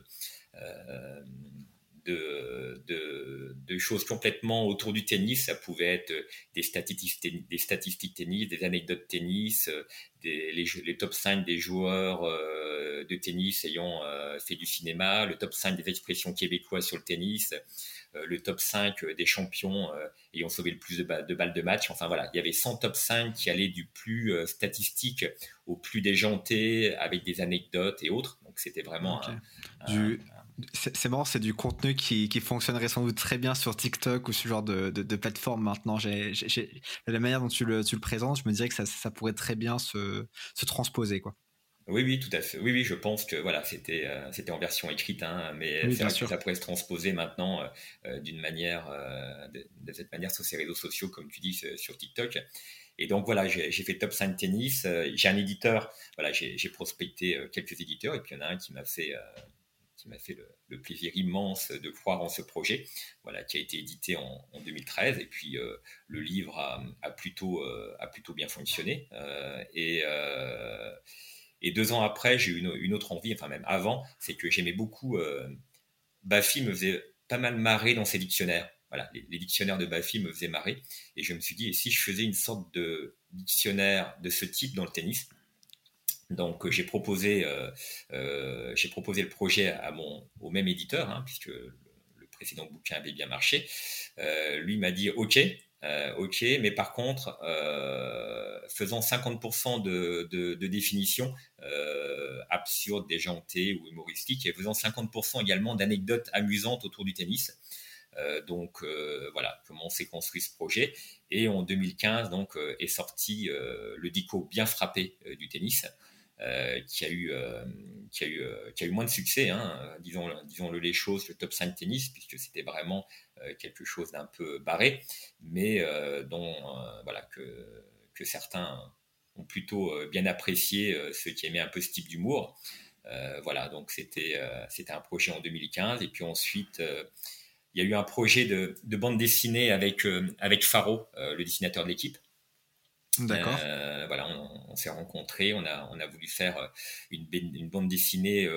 choses complètement autour du tennis. Ça pouvait être des statistiques tennis, des anecdotes tennis, les top 5 des joueurs de tennis ayant fait du cinéma, le top 5 des expressions québécoises sur le tennis, le top 5 des champions ayant sauvé le plus de balles de match. Enfin voilà, il y avait 100 top 5 qui allaient du plus statistique au plus déjanté, avec des anecdotes et autres. Donc c'était vraiment okay. C'est marrant, c'est du contenu qui fonctionnerait sans doute très bien sur TikTok ou ce genre de plateforme maintenant. La manière dont tu le présentes, je me dirais que ça pourrait très bien se transposer, quoi. Oui, tout à fait. Oui, je pense que voilà, c'était en version écrite, hein, mais oui, c'est vrai que ça pourrait se transposer maintenant d'une manière, de cette manière sur ces réseaux sociaux, comme tu dis, sur TikTok. Et donc voilà, j'ai fait Top 5 Tennis. J'ai un éditeur. Voilà, j'ai prospecté quelques éditeurs et puis il y en a un qui m'a fait. Qui m'a fait le plaisir immense de croire en ce projet, voilà, qui a été édité en 2013. Et puis, le livre a plutôt bien fonctionné. Et 2 ans après, j'ai eu une autre envie, enfin même avant, c'est que j'aimais beaucoup... Baffi me faisait pas mal marrer dans ses dictionnaires. Voilà, les dictionnaires de Baffi me faisaient marrer. Et je me suis dit, et si je faisais une sorte de dictionnaire de ce type dans le tennis ? Donc j'ai proposé le projet au même éditeur, hein, puisque le précédent bouquin avait bien marché. Lui m'a dit ok, mais par contre faisons 50% de définitions absurdes, déjantées ou humoristiques, et faisons 50% également d'anecdotes amusantes autour du tennis. Donc voilà comment s'est construit ce projet. Et en 2015 est sorti le dico bien frappé du tennis. Qui a eu moins de succès, hein, disons-le les choses, le top 5 tennis, puisque c'était vraiment quelque chose d'un peu barré, mais voilà, que certains ont plutôt bien apprécié, ceux qui aimaient un peu ce type d'humour. Voilà, donc c'était un projet en 2015, et puis ensuite il y a eu un projet de bande dessinée avec Faro, le dessinateur de l'équipe. D'accord. Voilà, on s'est rencontrés, on a voulu faire une bande dessinée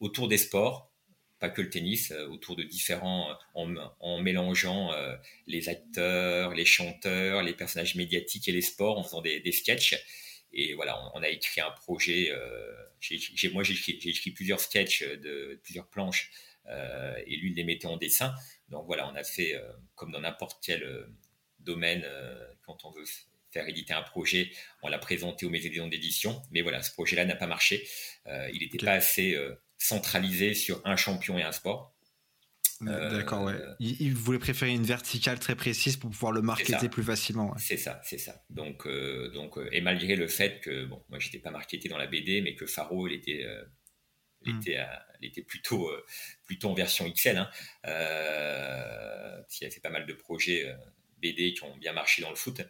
autour des sports, pas que le tennis, autour de différents, en mélangeant les acteurs, les chanteurs, les personnages médiatiques et les sports, en faisant des sketchs. Et voilà, on a écrit un projet. J'ai écrit plusieurs sketchs de plusieurs planches, et lui il les mettait en dessin. Donc voilà, on a fait comme dans n'importe quel domaine, quand on veut faire éditer un projet, on l'a présenté aux maisons d'édition, mais voilà, ce projet-là n'a pas marché. Il n'était pas assez centralisé sur un champion et un sport. D'accord, ouais. Il voulait préférer une verticale très précise pour pouvoir le marketer plus facilement. Ouais. C'est ça. Donc, et malgré le fait que, bon, moi, je n'étais pas marketé dans la BD, mais que Faro, il était... L'était plutôt en version XL, hein. Il y a fait pas mal de projets BD qui ont bien marché dans le foot.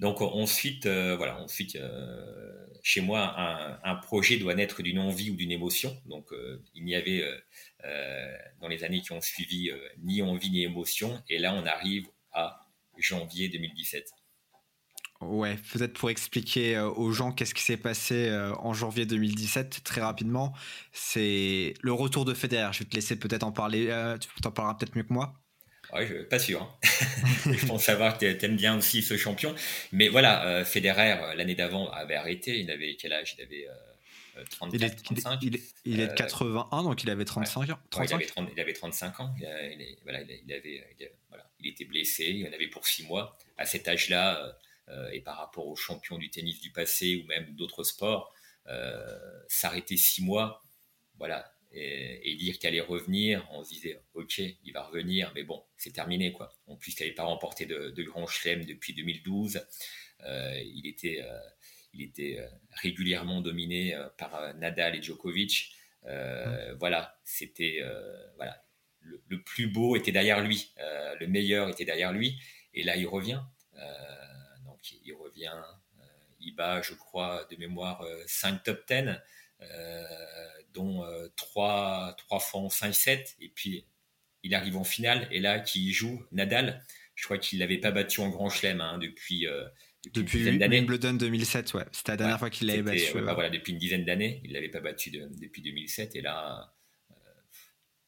Donc ensuite, chez moi, un projet doit naître d'une envie ou d'une émotion. Donc il n'y avait dans les années qui ont suivi ni envie ni émotion. Et là, on arrive à janvier 2017. Ouais, peut-être pour expliquer aux gens qu'est-ce qui s'est passé en janvier 2017, très rapidement, c'est le retour de Federer. Je vais te laisser peut-être en parler, tu t'en parleras peut-être mieux que moi. Ouais, pas sûr, hein. Je pense savoir que t'aimes bien aussi ce champion. Mais voilà, Federer, l'année d'avant, avait arrêté. Il avait quel âge ? Il avait 34, il est, 35. Il est de 81, donc il avait 35 ans. Ouais, il avait 35 ans. Il était blessé, il en avait pour 6 mois. À cet âge-là, et par rapport aux champions du tennis du passé ou même d'autres sports, s'arrêter 6 mois, voilà, et dire qu'il allait revenir, on se disait ok, il va revenir, mais bon, c'est terminé, quoi. En plus, il n'avait pas remporté de grand chelem depuis 2012. Il était régulièrement dominé par Nadal et Djokovic. Voilà, le plus beau était derrière lui, le meilleur était derrière lui, et là il revient. Il bat, je crois, de mémoire 5 top 10, dont 3 fois en 5-7, et puis il arrive en finale, et là qui joue Nadal, je crois qu'il ne l'avait pas battu en grand chelem depuis Wimbledon 2007, ouais. C'était la dernière fois qu'il l'avait battu. Voilà, depuis une dizaine d'années, il ne l'avait pas battu depuis 2007. Et là,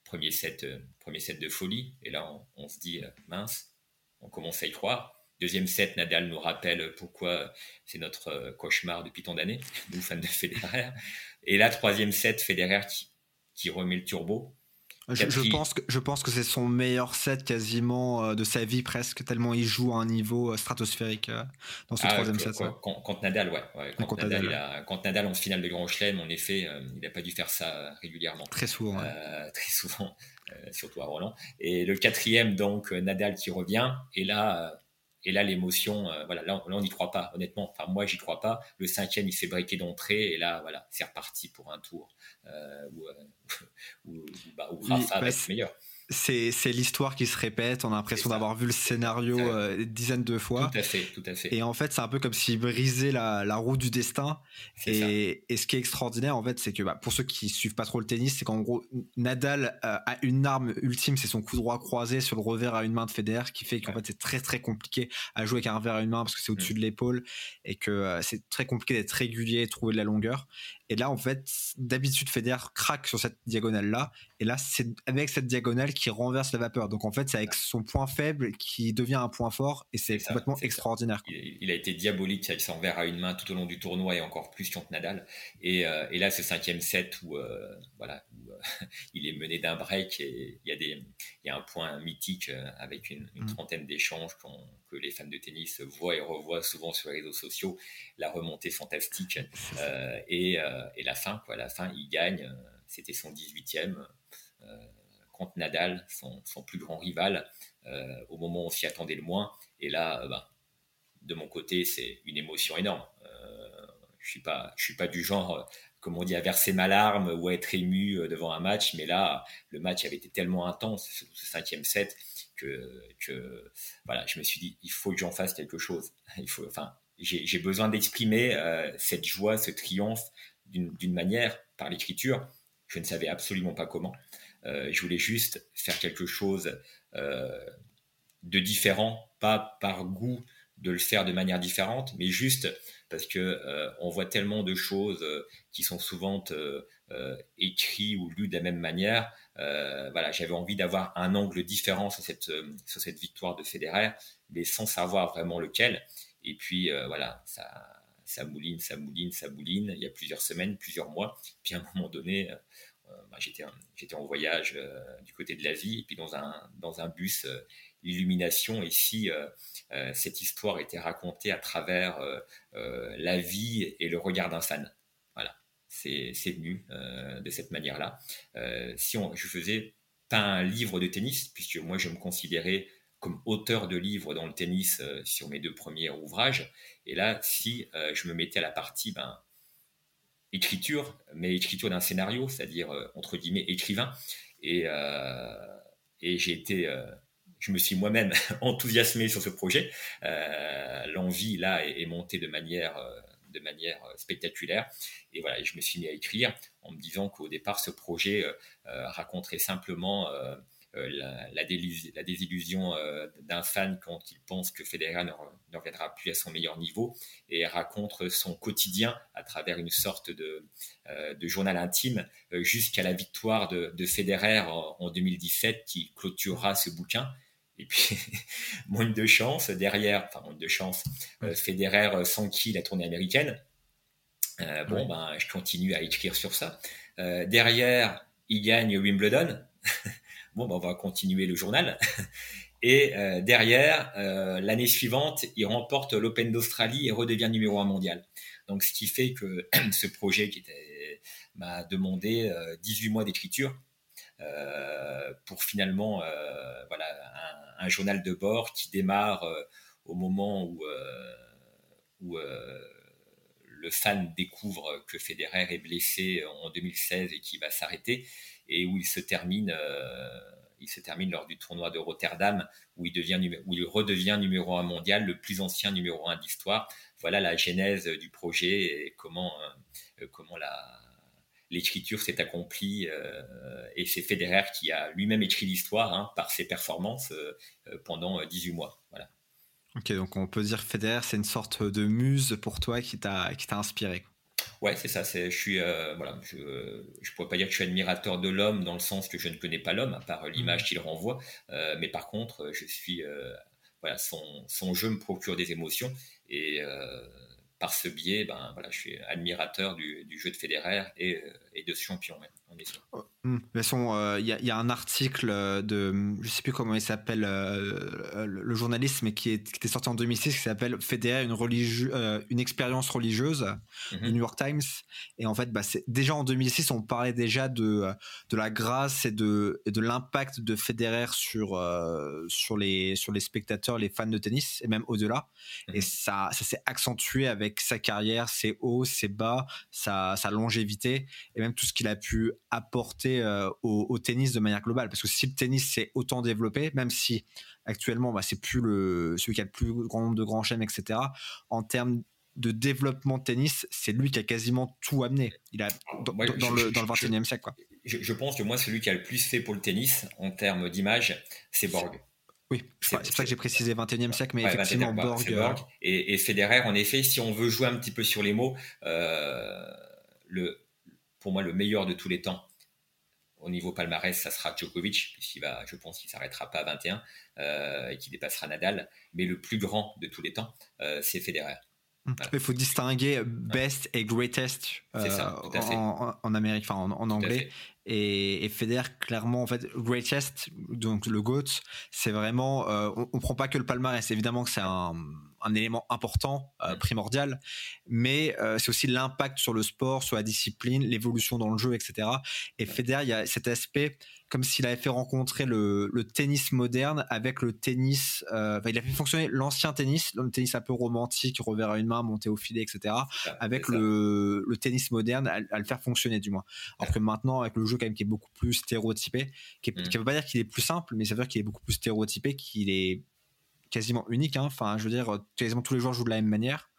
premier set de folie. Et là, on se dit, mince, on commence à y croire. Deuxième set, Nadal nous rappelle pourquoi c'est notre cauchemar depuis tant d'années, nous, fans de Federer. Et là, troisième set, Federer qui remet le turbo. Je pense que c'est son meilleur set quasiment de sa vie presque, tellement il joue à un niveau stratosphérique dans ce troisième set. Contre Nadal, Contre Nadal en finale de Grand Chelem, en effet, il n'a pas dû faire ça régulièrement. Très souvent. Surtout à Roland. Et le quatrième, donc, Nadal qui revient. Et là l'émotion, là, on n'y croit pas, honnêtement. Enfin, moi, j'y crois pas. Le cinquième, il fait briquer d'entrée. Et là, voilà, c'est reparti pour un tour où Rafa va être meilleur. C'est l'histoire qui se répète. On a l'impression d'avoir vu le scénario dizaines de fois. Tout à fait. Et en fait, c'est un peu comme s'il brisait la roue du destin. Et ce qui est extraordinaire, en fait, c'est que pour ceux qui suivent pas trop le tennis, c'est qu'en gros, Nadal a une arme ultime, c'est son coup droit croisé sur le revers à une main de Federer, qui fait qu'en fait, c'est très très compliqué à jouer avec un revers à une main parce que c'est au-dessus de l'épaule et que c'est très compliqué d'être régulier et de trouver de la longueur. Et là, en fait, d'habitude, Federer craque sur cette diagonale-là. Et là, c'est avec cette diagonale qui renverse la vapeur. Donc, en fait, c'est avec son point faible qui devient un point fort. Et c'est complètement extraordinaire. Il a été diabolique. Il s'en verra à une main tout au long du tournoi et encore plus contre Nadal. Et là, ce cinquième set où il est mené d'un break. Et il y a un point mythique avec une trentaine d'échanges que les fans de tennis voient et revoient souvent sur les réseaux sociaux. La remontée fantastique. Et la fin, quoi. La fin, il gagne. C'était son 18e contre Nadal, son plus grand rival, au moment où on s'y attendait le moins. Et là, de mon côté, c'est une émotion énorme. Je suis pas du genre, comme on dit, à verser ma larme ou à être ému devant un match. Mais là, le match avait été tellement intense, ce 5e set, que je me suis dit, il faut que j'en fasse quelque chose. J'ai besoin d'exprimer cette joie, ce triomphe d'une manière, par l'écriture. Je ne savais absolument pas comment. Je voulais juste faire quelque chose de différent, pas par goût de le faire de manière différente, mais juste parce que on voit tellement de choses qui sont souvent écrites ou lues de la même manière. J'avais envie d'avoir un angle différent sur cette victoire de Federer, mais sans savoir vraiment lequel. Et puis, ça mouline. Il y a plusieurs semaines, plusieurs mois. Puis, à un moment donné, j'étais en voyage du côté de l'Asie. Et puis, dans un bus, l'illumination. Et si cette histoire était racontée à travers la vie et le regard d'un fan. Voilà, c'est venu de cette manière-là. Je faisais pas un livre de tennis, puisque moi, je me considérais comme auteur de livres dans le tennis sur mes 2 premiers ouvrages. Et là, si je me mettais à la partie écriture, mais écriture d'un scénario, c'est-à-dire entre guillemets écrivain, et je me suis moi-même enthousiasmé sur ce projet. L'envie là est montée de manière spectaculaire. Et voilà, je me suis mis à écrire en me disant qu'au départ, ce projet raconterait simplement la désillusion d'un fan quand il pense que Federer ne reviendra plus à son meilleur niveau et raconte son quotidien à travers une sorte de journal intime jusqu'à la victoire de Federer en 2017 qui clôturera ce bouquin. Et puis, manque de chance, Federer s'enquille la tournée américaine. Bon, ben, je continue à écrire sur ça. Derrière, il gagne Wimbledon. Bon, ben, on va continuer le journal. Et derrière, l'année suivante, il remporte l'Open d'Australie et redevient numéro 1 mondial. Donc, ce qui fait que ce projet m'a demandé 18 mois d'écriture pour finalement voilà, un journal de bord qui démarre au moment où le fan découvre que Federer est blessé en 2016 et qu'il va s'arrêter, et où il se termine lors du tournoi de Rotterdam, où il redevient numéro 1 mondial, le plus ancien numéro 1 d'histoire. Voilà la genèse du projet et comment l'écriture s'est accomplie. Et c'est Federer qui a lui-même écrit l'histoire par ses performances pendant 18 mois. Voilà. Ok, donc on peut dire que Federer, c'est une sorte de muse pour toi qui t'a inspiré. Ouais, c'est ça. Je pourrais pas dire que je suis admirateur de l'homme dans le sens que je ne connais pas l'homme, à part l'image qu'il renvoie. Mais par contre, je suis... voilà, son jeu me procure des émotions. Et par ce biais, ben, voilà, je suis admirateur du jeu de Federer et de ce champion même. De toute façon, il y a un article de, je ne sais plus comment il s'appelle, le journaliste, mais qui était sorti en 2006, qui s'appelle Federer, une expérience religieuse, du New York Times. Et en fait, bah, déjà en 2006, on parlait déjà de la grâce et de l'impact de Federer sur les spectateurs, les fans de tennis, et même au-delà. Et ça s'est accentué avec sa carrière, ses hauts, ses bas, sa longévité, et même tout ce qu'il a pu apporter au tennis de manière globale, parce que si le tennis s'est autant développé, même si actuellement bah, c'est plus celui qui a le plus grand nombre de grands chelems, etc., en termes de développement de tennis, c'est lui qui a quasiment tout amené. Il a dans le 21e siècle, quoi. Je pense que moi, celui qui a le plus fait pour le tennis en termes d'image, c'est Borg. Oui, c'est pour ça que j'ai précisé 21e siècle, mais ouais, effectivement, Borg. Et Federer, en effet, si on veut jouer un petit peu sur les mots, pour moi, le meilleur de tous les temps au niveau palmarès, ça sera Djokovic, puisqu'il va, je pense qu'il ne s'arrêtera pas à 21 et qu'il dépassera Nadal. Mais le plus grand de tous les temps, c'est Federer. Voilà. Il faut distinguer best et greatest en Amérique, enfin en anglais. Et Federer, clairement, en fait, greatest, donc le GOAT, c'est vraiment, on prend pas que le palmarès. Évidemment que c'est un élément important, primordial, mais c'est aussi l'impact sur le sport, sur la discipline, l'évolution dans le jeu, etc. Et Federer, il y a cet aspect comme s'il avait fait rencontrer le tennis moderne avec le tennis, il a fait fonctionner l'ancien tennis, le tennis un peu romantique, revers à une main, monter au filet, etc., avec le tennis moderne, à le faire fonctionner du moins. Alors que maintenant, avec le jeu quand même qui est beaucoup plus stéréotypé, qui ne veut pas dire qu'il est plus simple, mais ça veut dire qu'il est beaucoup plus stéréotypé, qu'il est quasiment unique, enfin je veux dire quasiment tous les joueurs jouent de la même manière,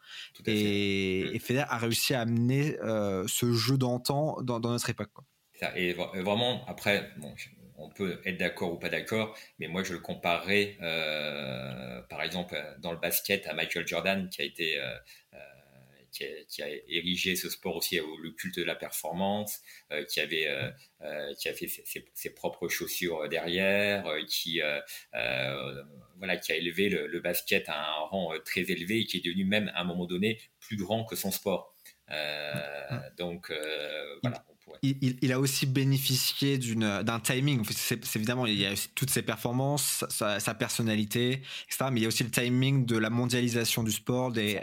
et Federer a réussi à amener ce jeu d'antan dans notre époque, quoi. Et vraiment, après, bon, on peut être d'accord ou pas d'accord, mais moi je le comparerais par exemple dans le basket à Michael Jordan, qui a été qui a érigé ce sport aussi le culte de la performance, qui a fait ses propres chaussures derrière, qui a élevé le basket à un rang très élevé et qui est devenu même à un moment donné plus grand que son sport. Donc voilà. Il a aussi bénéficié d'un timing. C'est évidemment, il y a toutes ses performances, sa personnalité, etc. Mais il y a aussi le timing de la mondialisation du sport, et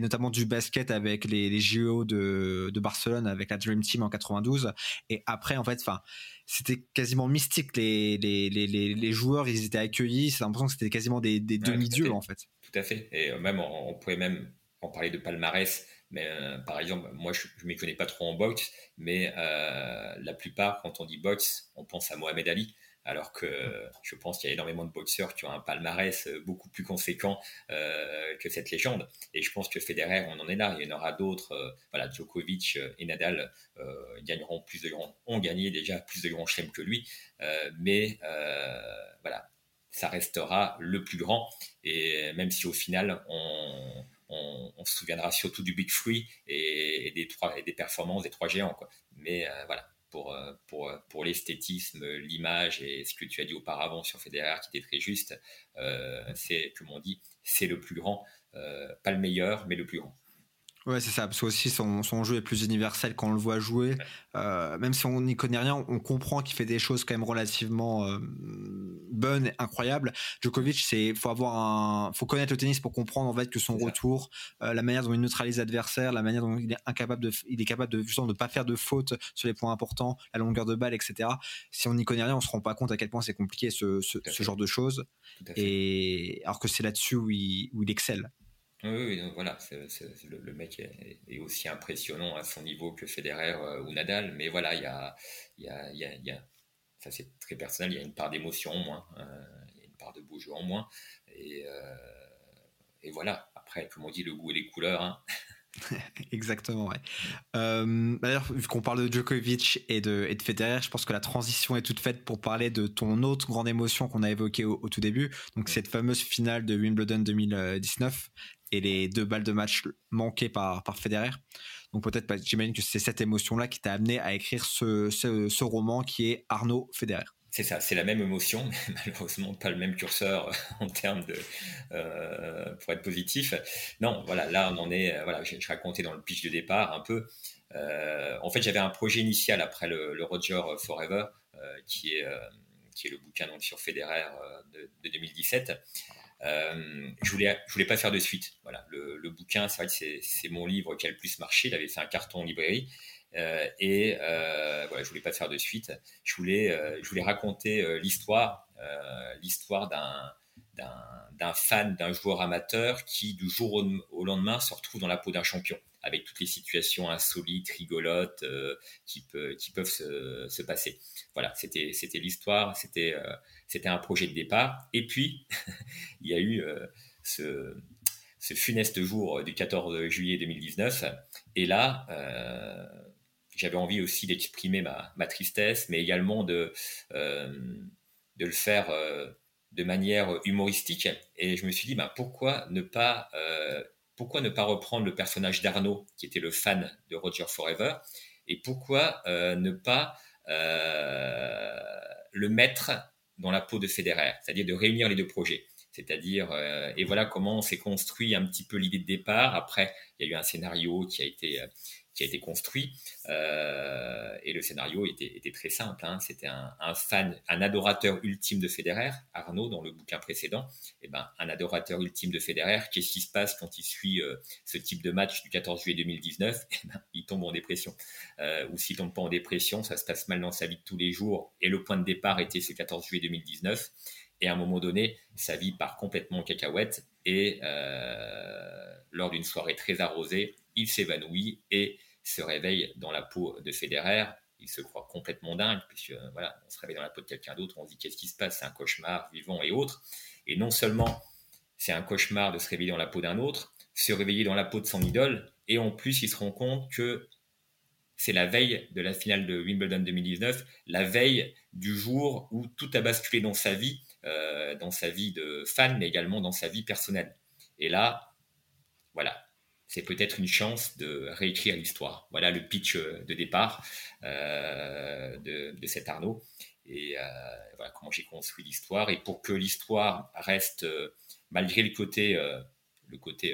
notamment du basket avec les JO de Barcelone, avec la Dream Team en 92. Et après, en fait, c'était quasiment mystique. Les joueurs, ils étaient accueillis. C'est l'impression que c'était quasiment des demi-dieux, en fait. Tout à fait. Et même, on pouvait même en parler de palmarès. Mais par exemple, moi je ne m'y connais pas trop en boxe, mais la plupart, quand on dit boxe, on pense à Mohamed Ali, alors que je pense qu'il y a énormément de boxeurs qui ont un palmarès beaucoup plus conséquent que cette légende. Et je pense que Federer, on en est là, il y en aura d'autres. Voilà, Djokovic et Nadal ont gagné déjà plus de grands chelems que lui, mais voilà, ça restera le plus grand. Et même si au final, on se souviendra surtout du Big Three et des performances des trois géants, quoi. Mais voilà, pour l'esthétisme, l'image et ce que tu as dit auparavant sur Federer, qui était très juste, c'est, comme on dit, c'est le plus grand, pas le meilleur, mais le plus grand. Ouais, c'est ça, parce que aussi son jeu est plus universel quand on le voit jouer. Même si on n'y connaît rien, on comprend qu'il fait des choses quand même relativement bonnes, incroyables. Djokovic, faut connaître le tennis pour comprendre en fait que son retour, la manière dont il neutralise l'adversaire, la manière dont il est capable de justement de pas faire de fautes sur les points importants, la longueur de balle, etc. Si on n'y connaît rien, on se rend pas compte à quel point c'est compliqué ce genre de choses. Et alors que c'est là-dessus où il excelle. Oui, donc voilà, c'est le mec est aussi impressionnant à son niveau que Federer ou Nadal, mais voilà, il y a, ça c'est très personnel, il y a une part d'émotion en moins, il y a une part de beau jeu en moins, et voilà, après, comme on dit, le goût et les couleurs, hein. Exactement, ouais. D'ailleurs, vu qu'on parle de Djokovic et de Federer, je pense que la transition est toute faite pour parler de ton autre grande émotion qu'on a évoquée au tout début, donc cette fameuse finale de Wimbledon 2019 et les 2 balles de match manquées par Federer. Donc peut-être, j'imagine que c'est cette émotion-là qui t'a amené à écrire ce roman qui est Arnaud Federer. C'est ça, c'est la même émotion, mais malheureusement pas le même curseur en termes de pour être positif. Non, voilà, là on en est. Voilà, je racontais dans le pitch de départ un peu. En fait, j'avais un projet initial après le Roger Forever, qui est le bouquin donc sur Federer de 2017. Je voulais pas faire de suite. Voilà, le bouquin, c'est vrai que c'est mon livre qui a le plus marché. Il avait fait un carton en librairie. Voilà, je voulais pas faire de suite. Je voulais raconter l'histoire d'un fan, d'un joueur amateur qui du jour au lendemain se retrouve dans la peau d'un champion, avec toutes les situations insolites, rigolotes qui peuvent se passer. Voilà, c'était l'histoire, c'était un projet de départ. Et puis il y a eu ce funeste jour du 14 juillet 2019. Et là, j'avais envie aussi d'exprimer ma tristesse, mais également de le faire de manière humoristique. Et je me suis dit, pourquoi ne pas reprendre le personnage d'Arnaud, qui était le fan de Roger Forever, et pourquoi ne pas le mettre dans la peau de Federer, c'est-à-dire de réunir les deux projets. C'est-à-dire, et voilà comment s'est construit un petit peu l'idée de départ. Après, il y a eu un scénario qui a été construit, et le scénario était très simple, hein. C'était un fan, un adorateur ultime de Federer, Arnaud dans le bouquin précédent. Et ben, un adorateur ultime de Federer, qu'est-ce qui se passe quand il suit ce type de match du 14 juillet 2019 ? Et ben, il tombe en dépression. Ou s'il tombe pas en dépression, ça se passe mal dans sa vie de tous les jours. Et le point de départ était ce 14 juillet 2019. Et à un moment donné, sa vie part complètement en cacahuète et lors d'une soirée très arrosée, il s'évanouit et se réveille dans la peau de Federer. Il se croit complètement dingue, puisque voilà, on se réveille dans la peau de quelqu'un d'autre, on se dit qu'est-ce qui se passe, c'est un cauchemar vivant et autre. Et non seulement c'est un cauchemar de se réveiller dans la peau d'un autre, se réveiller dans la peau de son idole, et en plus il se rend compte que c'est la veille de la finale de Wimbledon 2019, la veille du jour où tout a basculé dans sa vie de fan, mais également dans sa vie personnelle. Et là, voilà, c'est peut-être une chance de réécrire l'histoire. Voilà le pitch de départ de cet Arnaud. Et voilà comment j'ai construit l'histoire. Et pour que l'histoire reste, malgré le côté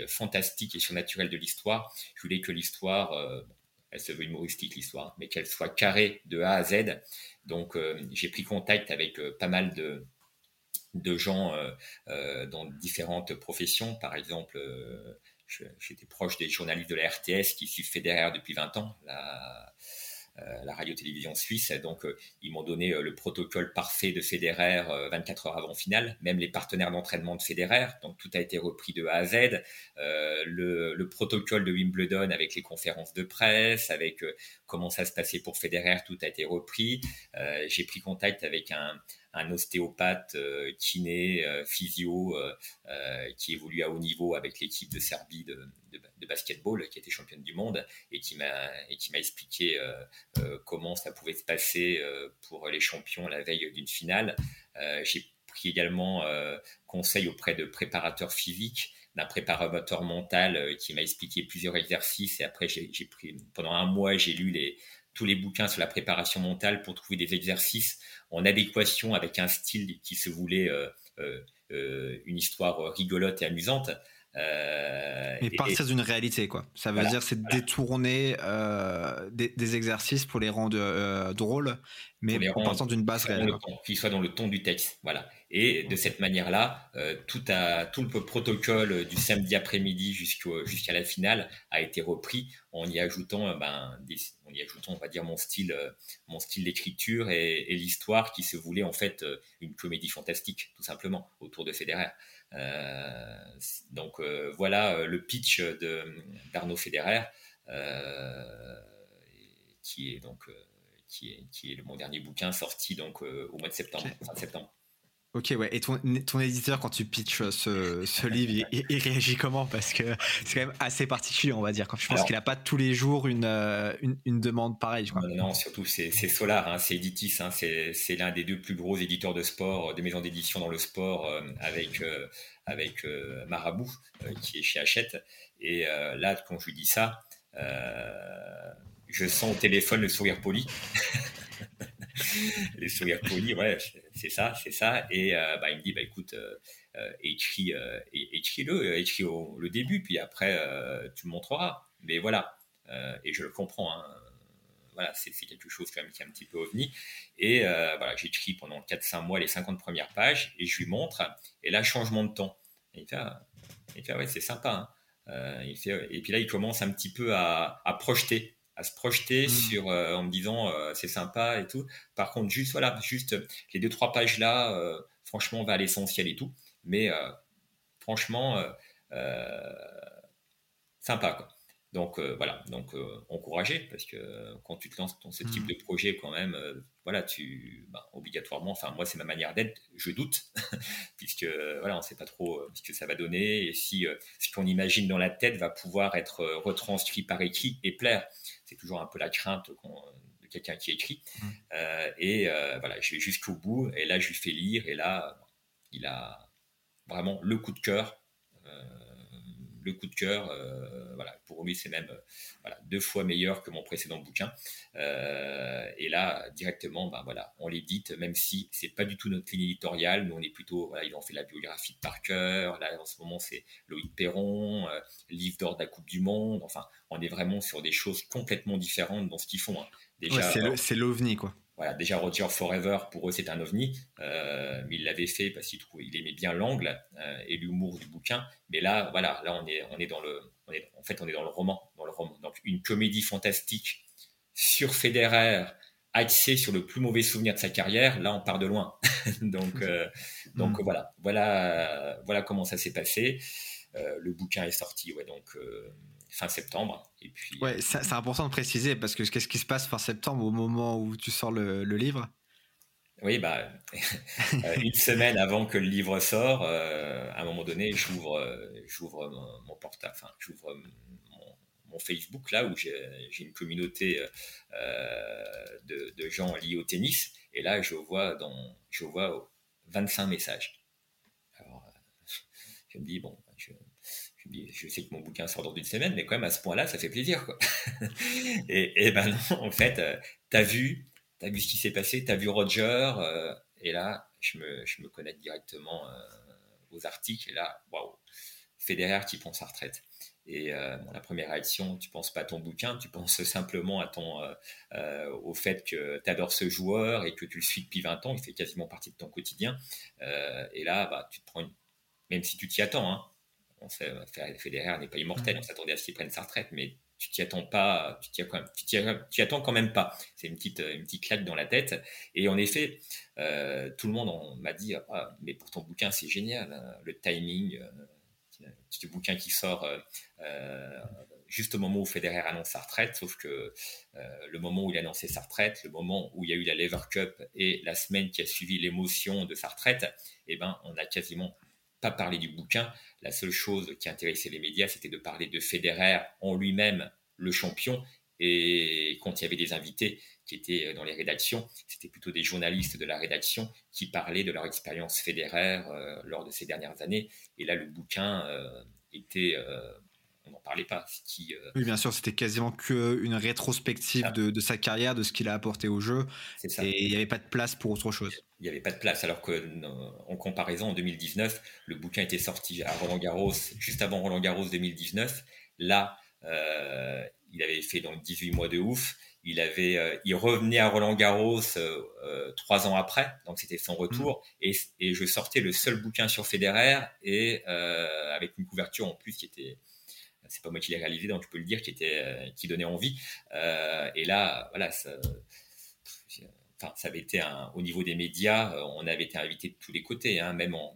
fantastique et surnaturel de l'histoire, je voulais que l'histoire... elle se veut humoristique, l'histoire, mais qu'elle soit carrée de A à Z. Donc, j'ai pris contact avec pas mal de gens dans différentes professions. Par exemple, j'étais proche des journalistes de la RTS qui suivent Federer depuis 20 ans, la radio-télévision suisse. Donc, ils m'ont donné le protocole parfait de Federer 24 heures avant finale, même les partenaires d'entraînement de Federer. Donc, tout a été repris de A à Z. Le protocole de Wimbledon avec les conférences de presse, avec comment ça se passait pour Federer, tout a été repris. J'ai pris contact avec un ostéopathe, kiné, physio, qui évolue à haut niveau avec l'équipe de Serbie de basketball, qui était championne du monde, et qui m'a expliqué comment ça pouvait se passer pour les champions la veille d'une finale. J'ai pris également conseil auprès de préparateurs physiques, d'un préparateur mental qui m'a expliqué plusieurs exercices, et après j'ai pris, pendant un mois, j'ai lu tous les bouquins sur la préparation mentale pour trouver des exercices en adéquation avec un style qui se voulait une histoire rigolote et amusante. Mais partir d'une réalité, quoi. Ça veut dire c'est détourner des exercices pour les rendre drôles, mais en partant d'une base réelle. Qu'ils soient dans le ton du texte, voilà. Et de cette manière-là, tout le protocole du samedi après-midi jusqu'à la finale a été repris en y ajoutant, on va dire, mon style d'écriture et l'histoire qui se voulait en fait une comédie fantastique, tout simplement, autour de Federer. Donc voilà le pitch d'Arnaud Federer, qui est mon dernier bouquin sorti donc au mois de septembre, fin septembre. Ok, ouais. Et ton éditeur, quand tu pitches ce livre, il réagit comment? Parce que c'est quand même assez particulier, on va dire. Je pense qu'il n'a pas tous les jours une demande pareille. Quoi. Non, surtout, c'est Solar, hein, c'est Editis, hein, c'est l'un des deux plus gros éditeurs de sport, des maisons d'édition dans le sport, avec Marabout, qui est chez Hachette. Et là, quand je lui dis ça, je sens au téléphone le sourire poli. Les sourires polis, ouais, c'est ça. Et il me dit, écoute, écris le début, puis après, tu me montreras. Mais voilà, et je le comprends, hein. Voilà, c'est quelque chose quand même qui est un petit peu ovni. Et voilà, j'écris pendant 4-5 mois les 50 premières pages, et je lui montre, et là, changement de temps. Et il fait, ouais, c'est sympa. Hein. Et puis là, il commence un petit peu à projeter. À se projeter en me disant c'est sympa et tout. Par contre, juste les 2-3 pages là, franchement, on va à l'essentiel et tout. Mais franchement, sympa, quoi. Donc voilà, donc encourager, parce que quand tu te lances dans ce type de projet, quand même, voilà, obligatoirement, enfin moi c'est ma manière d'être, je doute, puisque voilà, on ne sait pas trop ce que ça va donner et si ce qu'on imagine dans la tête va pouvoir être retranscrit par écrit et plaire. C'est toujours un peu la crainte de quelqu'un qui écrit. Voilà, je vais jusqu'au bout et là je lui fais lire et là il a vraiment le coup de cœur. Voilà, pour lui c'est même 2 fois meilleur que mon précédent bouquin, et là directement voilà, on l'édite, même si c'est pas du tout notre ligne éditoriale. Nous on est plutôt, voilà, ils ont fait la biographie de Parker, là en ce moment c'est Loïc Perron, livre d'or de la Coupe du Monde, enfin on est vraiment sur des choses complètement différentes dans ce qu'ils font, hein. Déjà, ouais, c'est l'ovni, quoi. Voilà, déjà Roger Forever, pour eux, c'est un ovni, mais il l'avait fait parce qu'il aimait bien l'angle et l'humour du bouquin. Mais là, voilà, on est dans le roman, Donc une comédie fantastique sur Federer, axée sur le plus mauvais souvenir de sa carrière. Là, on part de loin. donc voilà comment ça s'est passé. Le bouquin est sorti, ouais, donc. Fin septembre. Et puis, ouais, c'est important de préciser, parce que qu'est-ce qui se passe fin septembre au moment où tu sors le livre? Oui, une semaine avant que le livre sort, à un moment donné, j'ouvre mon portable, j'ouvre mon Facebook, là où j'ai une communauté de gens liés au tennis, et là je vois 25 messages. Alors je me dis, je sais que mon bouquin sort dans une semaine, mais quand même à ce point-là, ça fait plaisir, quoi. et non, en fait, t'as vu ce qui s'est passé, t'as vu Roger, et là, je me connecte directement aux articles, et là, waouh, Federer qui prend sa retraite. Et la première réaction, tu penses pas à ton bouquin, tu penses simplement à au fait que t'adores ce joueur et que tu le suis depuis 20 ans, il fait quasiment partie de ton quotidien. Et là, tu te prends même si tu t'y attends, hein. On sait, Federer n'est pas immortel, on s'attendait à ce qu'il prenne sa retraite, mais tu t'y attends pas, tu t'y attends quand même pas. C'est une petite claque dans la tête. Et en effet, tout le monde m'a dit, mais pour ton bouquin, c'est génial, hein, le timing, ce bouquin qui sort juste au moment où Federer annonce sa retraite, sauf que le moment où il a annoncé sa retraite, le moment où il y a eu la Lever Cup et la semaine qui a suivi l'émotion de sa retraite, on a quasiment pas parler du bouquin. La seule chose qui intéressait les médias, c'était de parler de Federer en lui-même, le champion. Et quand il y avait des invités qui étaient dans les rédactions, c'était plutôt des journalistes de la rédaction qui parlaient de leur expérience Federer lors de ces dernières années. Et là, le bouquin était... on n'en parlait pas. Oui, bien sûr, c'était quasiment qu'une rétrospective de sa carrière, de ce qu'il a apporté au jeu. Et il n'y avait pas de place pour autre chose. il n'y avait pas de place. Alors qu'en comparaison, en 2019, le bouquin était sorti à Roland-Garros, juste avant Roland-Garros 2019. Là, il avait fait donc 18 mois de ouf. Il revenait à Roland-Garros 3 ans après, donc c'était son retour. Et je sortais le seul bouquin sur Federer et avec une couverture en plus qui était... C'est pas moi qui l'ai réalisé, donc je peux le dire, qui donnait envie. Et là, voilà, ça avait été au niveau des médias, on avait été invité de tous les côtés, hein, même en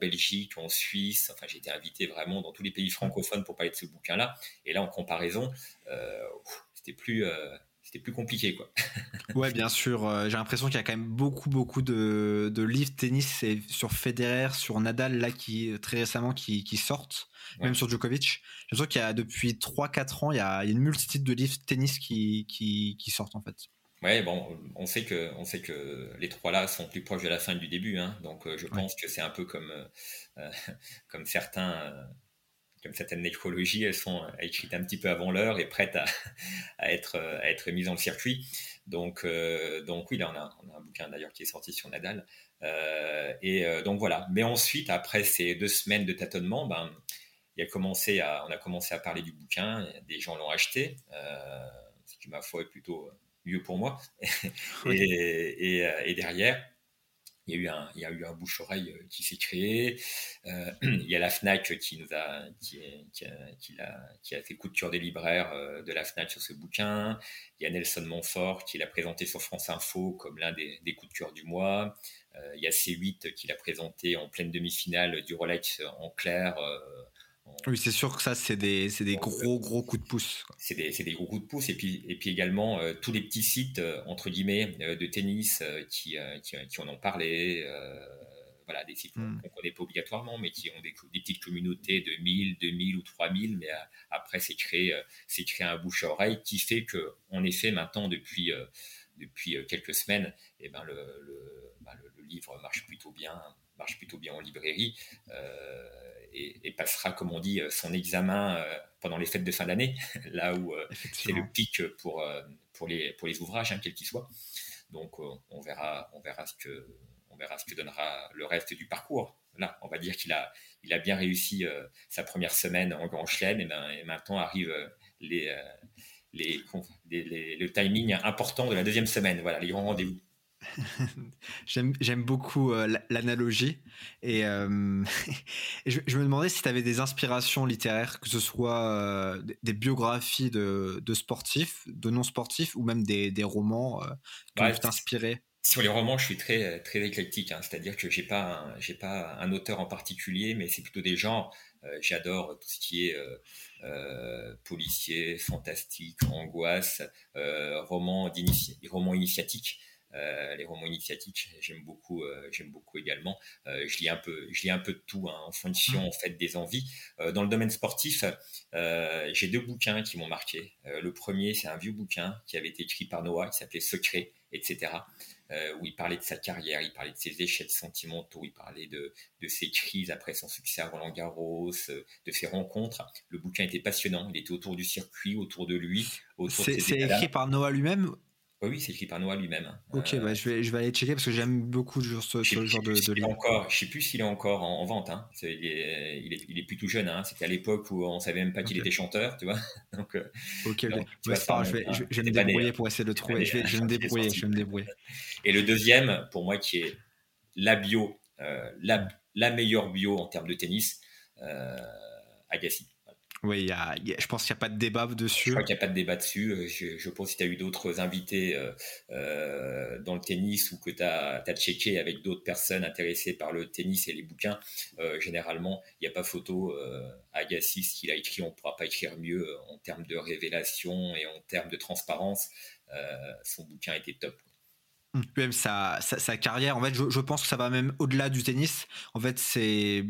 Belgique, en Suisse. Enfin, j'ai été invité vraiment dans tous les pays francophones pour parler de ce bouquin-là. Et là, en comparaison, c'était plus compliqué, quoi. Ouais, bien sûr. J'ai l'impression qu'il y a quand même beaucoup de livres tennis et sur Federer, sur Nadal, là, qui très récemment sortent, ouais. Même sur Djokovic. J'ai l'impression qu'il y a depuis 3-4 ans, il y a une multitude de livres tennis qui sortent, en fait. Ouais, bon, on sait que les trois là sont plus proches de la fin du début, hein. Donc, je pense que c'est un peu comme certains. Comme certaines nécrologies, elles sont écrites un petit peu avant l'heure et prêtes à être mises dans le circuit. Donc oui, là, on a un bouquin d'ailleurs qui est sorti sur Nadal. Donc voilà. Mais ensuite, après ces 2 semaines de tâtonnement, on a commencé à parler du bouquin. Des gens l'ont acheté, ce qui, ma foi, est plutôt mieux pour moi. Et derrière... Il y a eu un bouche-oreille qui s'est créé. Il y a la FNAC qui a fait coup de cœur des libraires de la FNAC sur ce bouquin. Il y a Nelson Montfort qui l'a présenté sur France Info comme l'un des coups de cœur du mois. Il y a C8 qui l'a présenté en pleine demi-finale du Rolex en clair. Oui, c'est sûr que ça, c'est des gros coups de pouce. C'est des gros coups de pouce. Et puis également, tous les petits sites, entre guillemets, de tennis qui en ont parlé. Voilà, des sites qu'on ne connaît pas obligatoirement, mais qui ont des petites communautés de 1000, 2000 ou 3000. Mais après, c'est créé un bouche-à-oreille qui fait qu'en effet, maintenant, depuis quelques semaines, eh ben, le livre marche plutôt bien en librairie et passera, comme on dit, son examen pendant les fêtes de fin d'année, là où c'est le pic pour les ouvrages, hein, quels qu'ils soient. Donc on verra ce que donnera le reste du parcours. Là, on va dire qu'il a bien réussi sa première semaine en Grand Chelem, et maintenant arrive le timing important de la deuxième semaine. Voilà, les grands rendez-vous. J'aime beaucoup l'analogie et je me demandais si tu avais des inspirations littéraires, que ce soit des biographies de sportifs, de non-sportifs, ou même des romans qui ont t'inspiré. Sur les romans, je suis très, très éclectique, hein, c'est-à-dire que j'ai pas un auteur en particulier, mais c'est plutôt des genres. J'adore tout ce qui est policier, fantastique, angoisse, romans initiatiques. Les romans initiatiques, j'aime beaucoup également. Je lis un peu de tout, hein, en fonction, en fait, des envies. Dans le domaine sportif, j'ai 2 bouquins qui m'ont marqué. Le premier, c'est un vieux bouquin qui avait été écrit par Noah, qui s'appelait Secret, etc., où il parlait de sa carrière, il parlait de ses échecs sentimentaux, il parlait de ses crises après son succès à Roland-Garros, de ses rencontres. Le bouquin était passionnant, il était autour du circuit, autour de lui. C'est écrit par Noah lui-même? Oui, c'est écrit par Noah lui-même. Ok, je vais aller checker parce que j'aime beaucoup ce genre de livre. Je ne sais plus s'il est encore en vente. Hein. Il est plus tout jeune. Hein. C'était à l'époque où on ne savait même pas qu'il était chanteur, tu vois. Donc, je vais me débrouiller pour essayer de le trouver. Je vais me débrouiller. Et le deuxième, pour moi, qui est la meilleure bio en termes de tennis, Agassi. Oui, je pense qu'il n'y a pas de débat dessus. Je crois qu'il n'y a pas de débat dessus. Je pense que si tu as eu d'autres invités dans le tennis, ou que tu as checké avec d'autres personnes intéressées par le tennis et les bouquins, généralement, il n'y a pas photo. Agassi, ce qu'il a écrit, on ne pourra pas écrire mieux en termes de révélation et en termes de transparence. Son bouquin était top. Même sa carrière, en fait, je pense que ça va même au-delà du tennis. En fait, c'est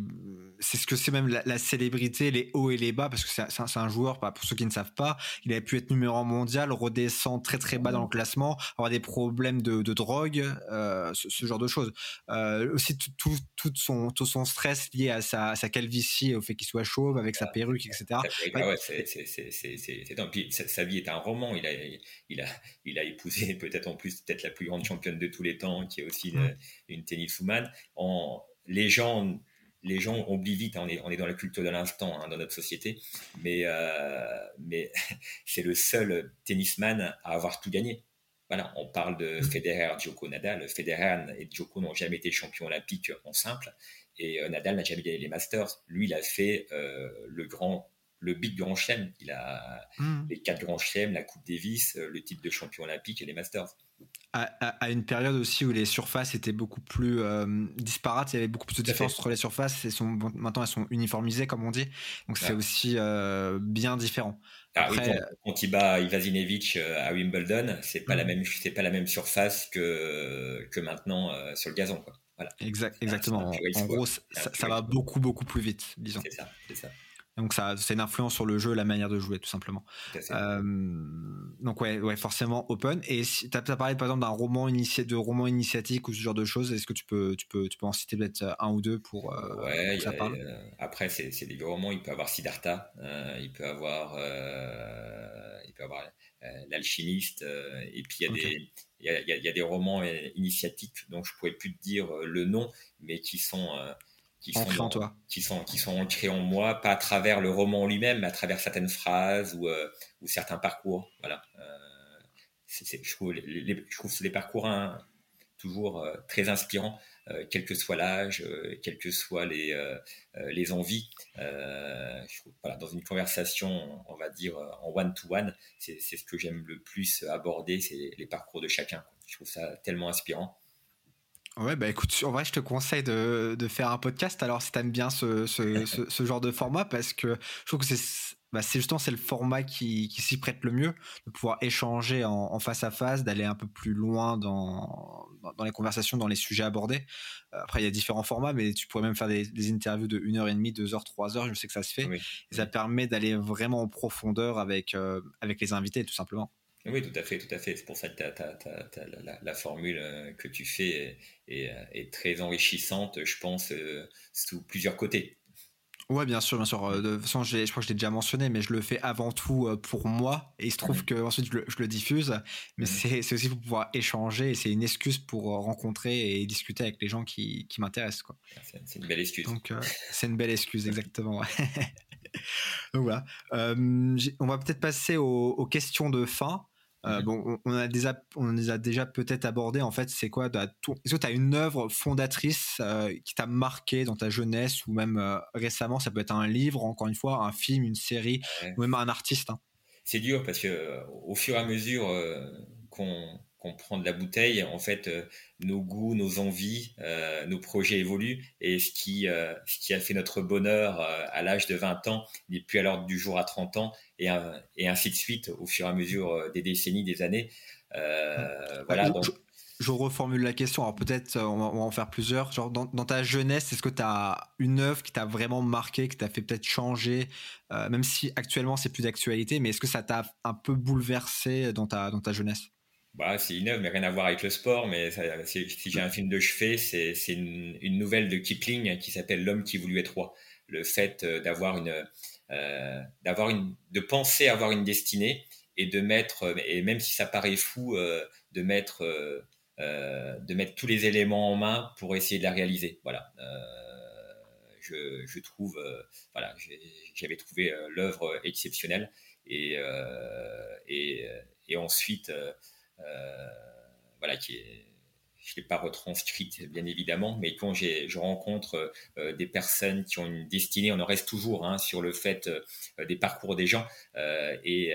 ce que c'est même la célébrité, les hauts et les bas, parce que c'est un joueur, pour ceux qui ne savent pas, il avait pu être numéro 1 mondial, redescendre très très bas dans le classement, avoir des problèmes de drogue, ce genre de choses. Aussi tout son stress lié à sa calvitie, au fait qu'il soit chauve, avec sa perruque, etc. C'est dingue. Puis sa vie est un roman. Il a épousé peut-être en plus la plus grande championne de tous les temps, qui est aussi une tenniswoman. Les gens oublient vite, hein, on est dans la culture de l'instant, hein, dans notre société, mais c'est le seul tennisman à avoir tout gagné. Voilà, on parle de Federer, Djoko, Nadal. Federer et Djoko n'ont jamais été champions olympiques en simple, et Nadal n'a jamais gagné les Masters. Lui, il a fait le big grand chelem. Il a les 4 grands chelems, la Coupe Davis, le titre de champion olympique et les Masters. À une période aussi où les surfaces étaient beaucoup plus disparates, il y avait beaucoup plus de différences entre les surfaces, maintenant elles sont uniformisées comme on dit, donc c'est aussi bien différent. Après, quand il bat Ivanišević à Wimbledon, c'est pas la même surface que maintenant sur le gazon, quoi. Voilà. Exactement. En gros, ça va beaucoup plus vite, disons. C'est ça. Donc c'est une influence sur le jeu, la manière de jouer tout simplement. Donc ouais, forcément open. Et si t'as parlé par exemple d'un roman initiatique ou ce genre de choses, est-ce que tu peux en citer peut-être un ou deux pour ça parle. Après c'est des gros romans. Il peut avoir Siddhartha, il peut avoir l'alchimiste, et puis il y a des romans initiatiques dont je pourrais plus te dire le nom, mais qui sont ancrés en moi, pas à travers le roman lui-même, mais à travers certaines phrases ou certains parcours. Voilà. Je trouve les parcours toujours très inspirants, quel que soit l'âge, quelles que soient les envies. Dans une conversation, on va dire en one-to-one, c'est ce que j'aime le plus aborder, c'est les parcours de chacun, quoi. Je trouve ça tellement inspirant. Ouais, bah écoute, en vrai, je te conseille de faire un podcast. Alors, si t'aimes bien ce genre de format, parce que je trouve que c'est justement le format qui s'y prête le mieux, de pouvoir échanger en face à face, d'aller un peu plus loin dans les conversations, dans les sujets abordés. Après, il y a différents formats, mais tu pourrais même faire des interviews de 1h30, 2h, 3h. Je sais que ça se fait. Oui. Et ça permet d'aller vraiment en profondeur avec les invités, tout simplement. Oui, tout à fait. C'est pour ça que la formule que tu fais est très enrichissante, je pense, sous plusieurs côtés. Ouais, bien sûr. De toute façon, je crois que je l'ai déjà mentionné, mais je le fais avant tout pour moi. Et il se trouve qu'ensuite, je le diffuse. Mais c'est aussi pour pouvoir échanger. Et c'est une excuse pour rencontrer et discuter avec les gens qui m'intéressent, quoi. C'est une belle excuse. Donc, c'est une belle excuse, exactement. Donc voilà. On va peut-être passer aux questions de fin. Bon, on les a déjà peut-être abordées. En fait, c'est quoi est-ce que tu as une œuvre fondatrice qui t'a marqué dans ta jeunesse ou même récemment? Ça peut être un livre, encore une fois, un film, une série, ou même un artiste, hein. C'est dur parce que au fur et à mesure qu'on prend de la bouteille, en fait, nos goûts, nos envies, nos projets évoluent, et ce qui a fait notre bonheur à l'âge de 20 ans n'est plus à l'ordre du jour à 30 ans, et ainsi de suite au fur et à mesure des décennies, des années. Voilà. Donc, je reformule la question. Alors peut-être on va en faire plusieurs. Genre dans ta jeunesse, est-ce que tu as une œuvre qui t'a vraiment marqué, qui t'a fait peut-être changer, même si actuellement c'est plus d'actualité, mais est-ce que ça t'a un peu bouleversé dans ta jeunesse? Bah, c'est une œuvre, mais rien à voir avec le sport. Mais si j'ai un film de chevet, c'est une nouvelle de Kipling qui s'appelle L'homme qui voulut être roi. Le fait de penser avoir une destinée et de mettre, et même si ça paraît fou, de mettre tous les éléments en main pour essayer de la réaliser. Voilà. Je trouve, voilà, j'avais trouvé l'œuvre exceptionnelle, et ensuite. Voilà, je ne l'ai pas retranscrite bien évidemment, mais quand je rencontre des personnes qui ont une destinée, on en reste toujours, hein, sur le fait des parcours des gens, et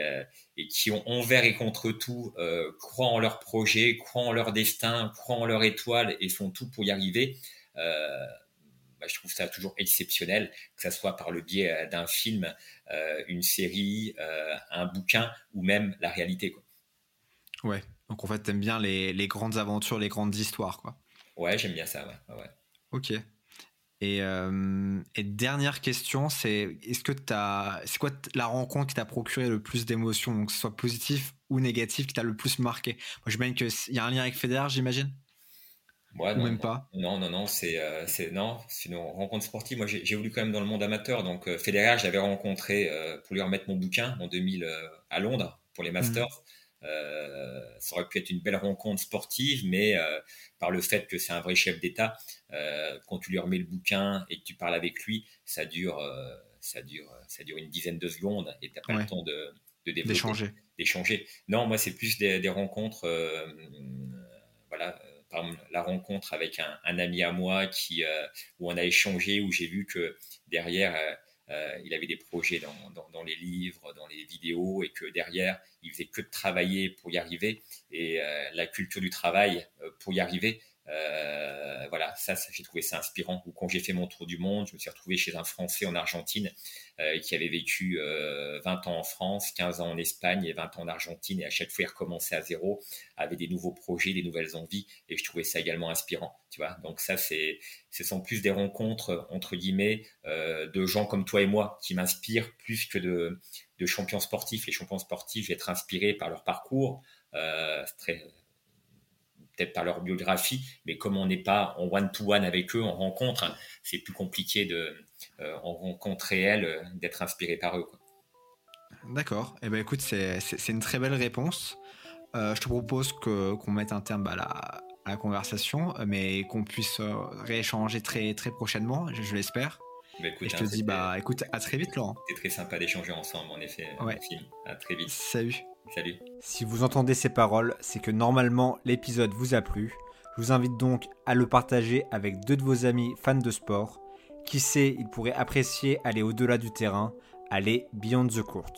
qui ont envers et contre tout, croient en leur projet, croient en leur destin, croient en leur étoile et font tout pour y arriver. Je trouve ça toujours exceptionnel, que ça soit par le biais d'un film, une série, un bouquin ou même la réalité, quoi. Ouais, donc en fait t'aimes bien les grandes aventures, les grandes histoires, quoi. Ouais, j'aime bien ça, ouais. Ok. Et dernière question, c'est quoi la rencontre qui t'a procuré le plus d'émotions, donc que ce soit positif ou négatif, qui t'a le plus marqué? Moi, j'imagine qu'il y a un lien avec Federer, j'imagine. Ouais, non, ou même pas. Non, c'est une rencontre sportive. Moi, j'ai voulu quand même dans le monde amateur, donc Federer, je l'avais rencontré pour lui remettre mon bouquin en 2000 à Londres pour les Masters. Ça aurait pu être une belle rencontre sportive, mais par le fait que c'est un vrai chef d'État, quand tu lui remets le bouquin et que tu parles avec lui, ça dure une dizaine de secondes et t'as pas le temps de développer, d'échanger. Non, moi c'est plus des rencontres, par exemple, la rencontre avec un ami à moi où on a échangé, où j'ai vu que derrière il avait des projets dans les livres, dans les vidéos, et que derrière il faisait que de travailler pour y arriver, et la culture du travail pour y arriver, ça j'ai trouvé ça inspirant. Ou quand j'ai fait mon tour du monde, je me suis retrouvé chez un Français en Argentine qui avait vécu 20 ans en France, 15 ans en Espagne et 20 ans en Argentine, et à chaque fois il recommençait à zéro, avait des nouveaux projets, des nouvelles envies, et je trouvais ça également inspirant, tu vois. Donc ça, ce sont plus des rencontres entre guillemets de gens comme toi et moi qui m'inspirent plus que de champions sportifs. Les champions sportifs, je vais être inspiré par leur parcours, peut-être par leur biographie, mais comme on n'est pas en one-to-one avec eux, en rencontre, c'est plus compliqué en rencontre réelle d'être inspiré par eux, quoi. D'accord. Eh ben, écoute, c'est une très belle réponse. Je te propose qu'on mette un terme à la conversation, mais qu'on puisse rééchanger très, très prochainement, je l'espère. Bah écoute, et je te dis, écoute, à très vite, Laurent. C'était très sympa d'échanger ensemble, en effet. Ouais. À très vite. Salut. Si vous entendez ces paroles, c'est que normalement l'épisode vous a plu. Je vous invite donc à le partager avec deux de vos amis fans de sport. Qui sait, ils pourraient apprécier aller au-delà du terrain, aller Beyond the Court.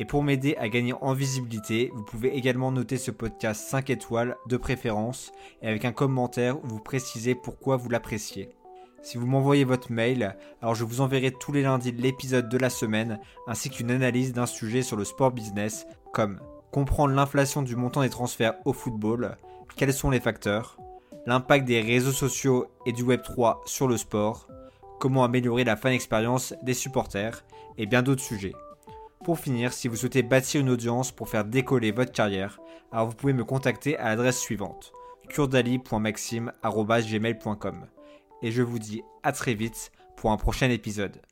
Et pour m'aider à gagner en visibilité, vous pouvez également noter ce podcast 5 étoiles de préférence, et avec un commentaire où vous précisez pourquoi vous l'appréciez. Si vous m'envoyez votre mail, alors je vous enverrai tous les lundis l'épisode de la semaine, ainsi qu'une analyse d'un sujet sur le sport business, comme comprendre l'inflation du montant des transferts au football, quels sont les facteurs, l'impact des réseaux sociaux et du Web3 sur le sport, comment améliorer la fan expérience des supporters, et bien d'autres sujets. Pour finir, si vous souhaitez bâtir une audience pour faire décoller votre carrière, alors vous pouvez me contacter à l'adresse suivante, kurdali.maxime@gmail.com. Et je vous dis à très vite pour un prochain épisode.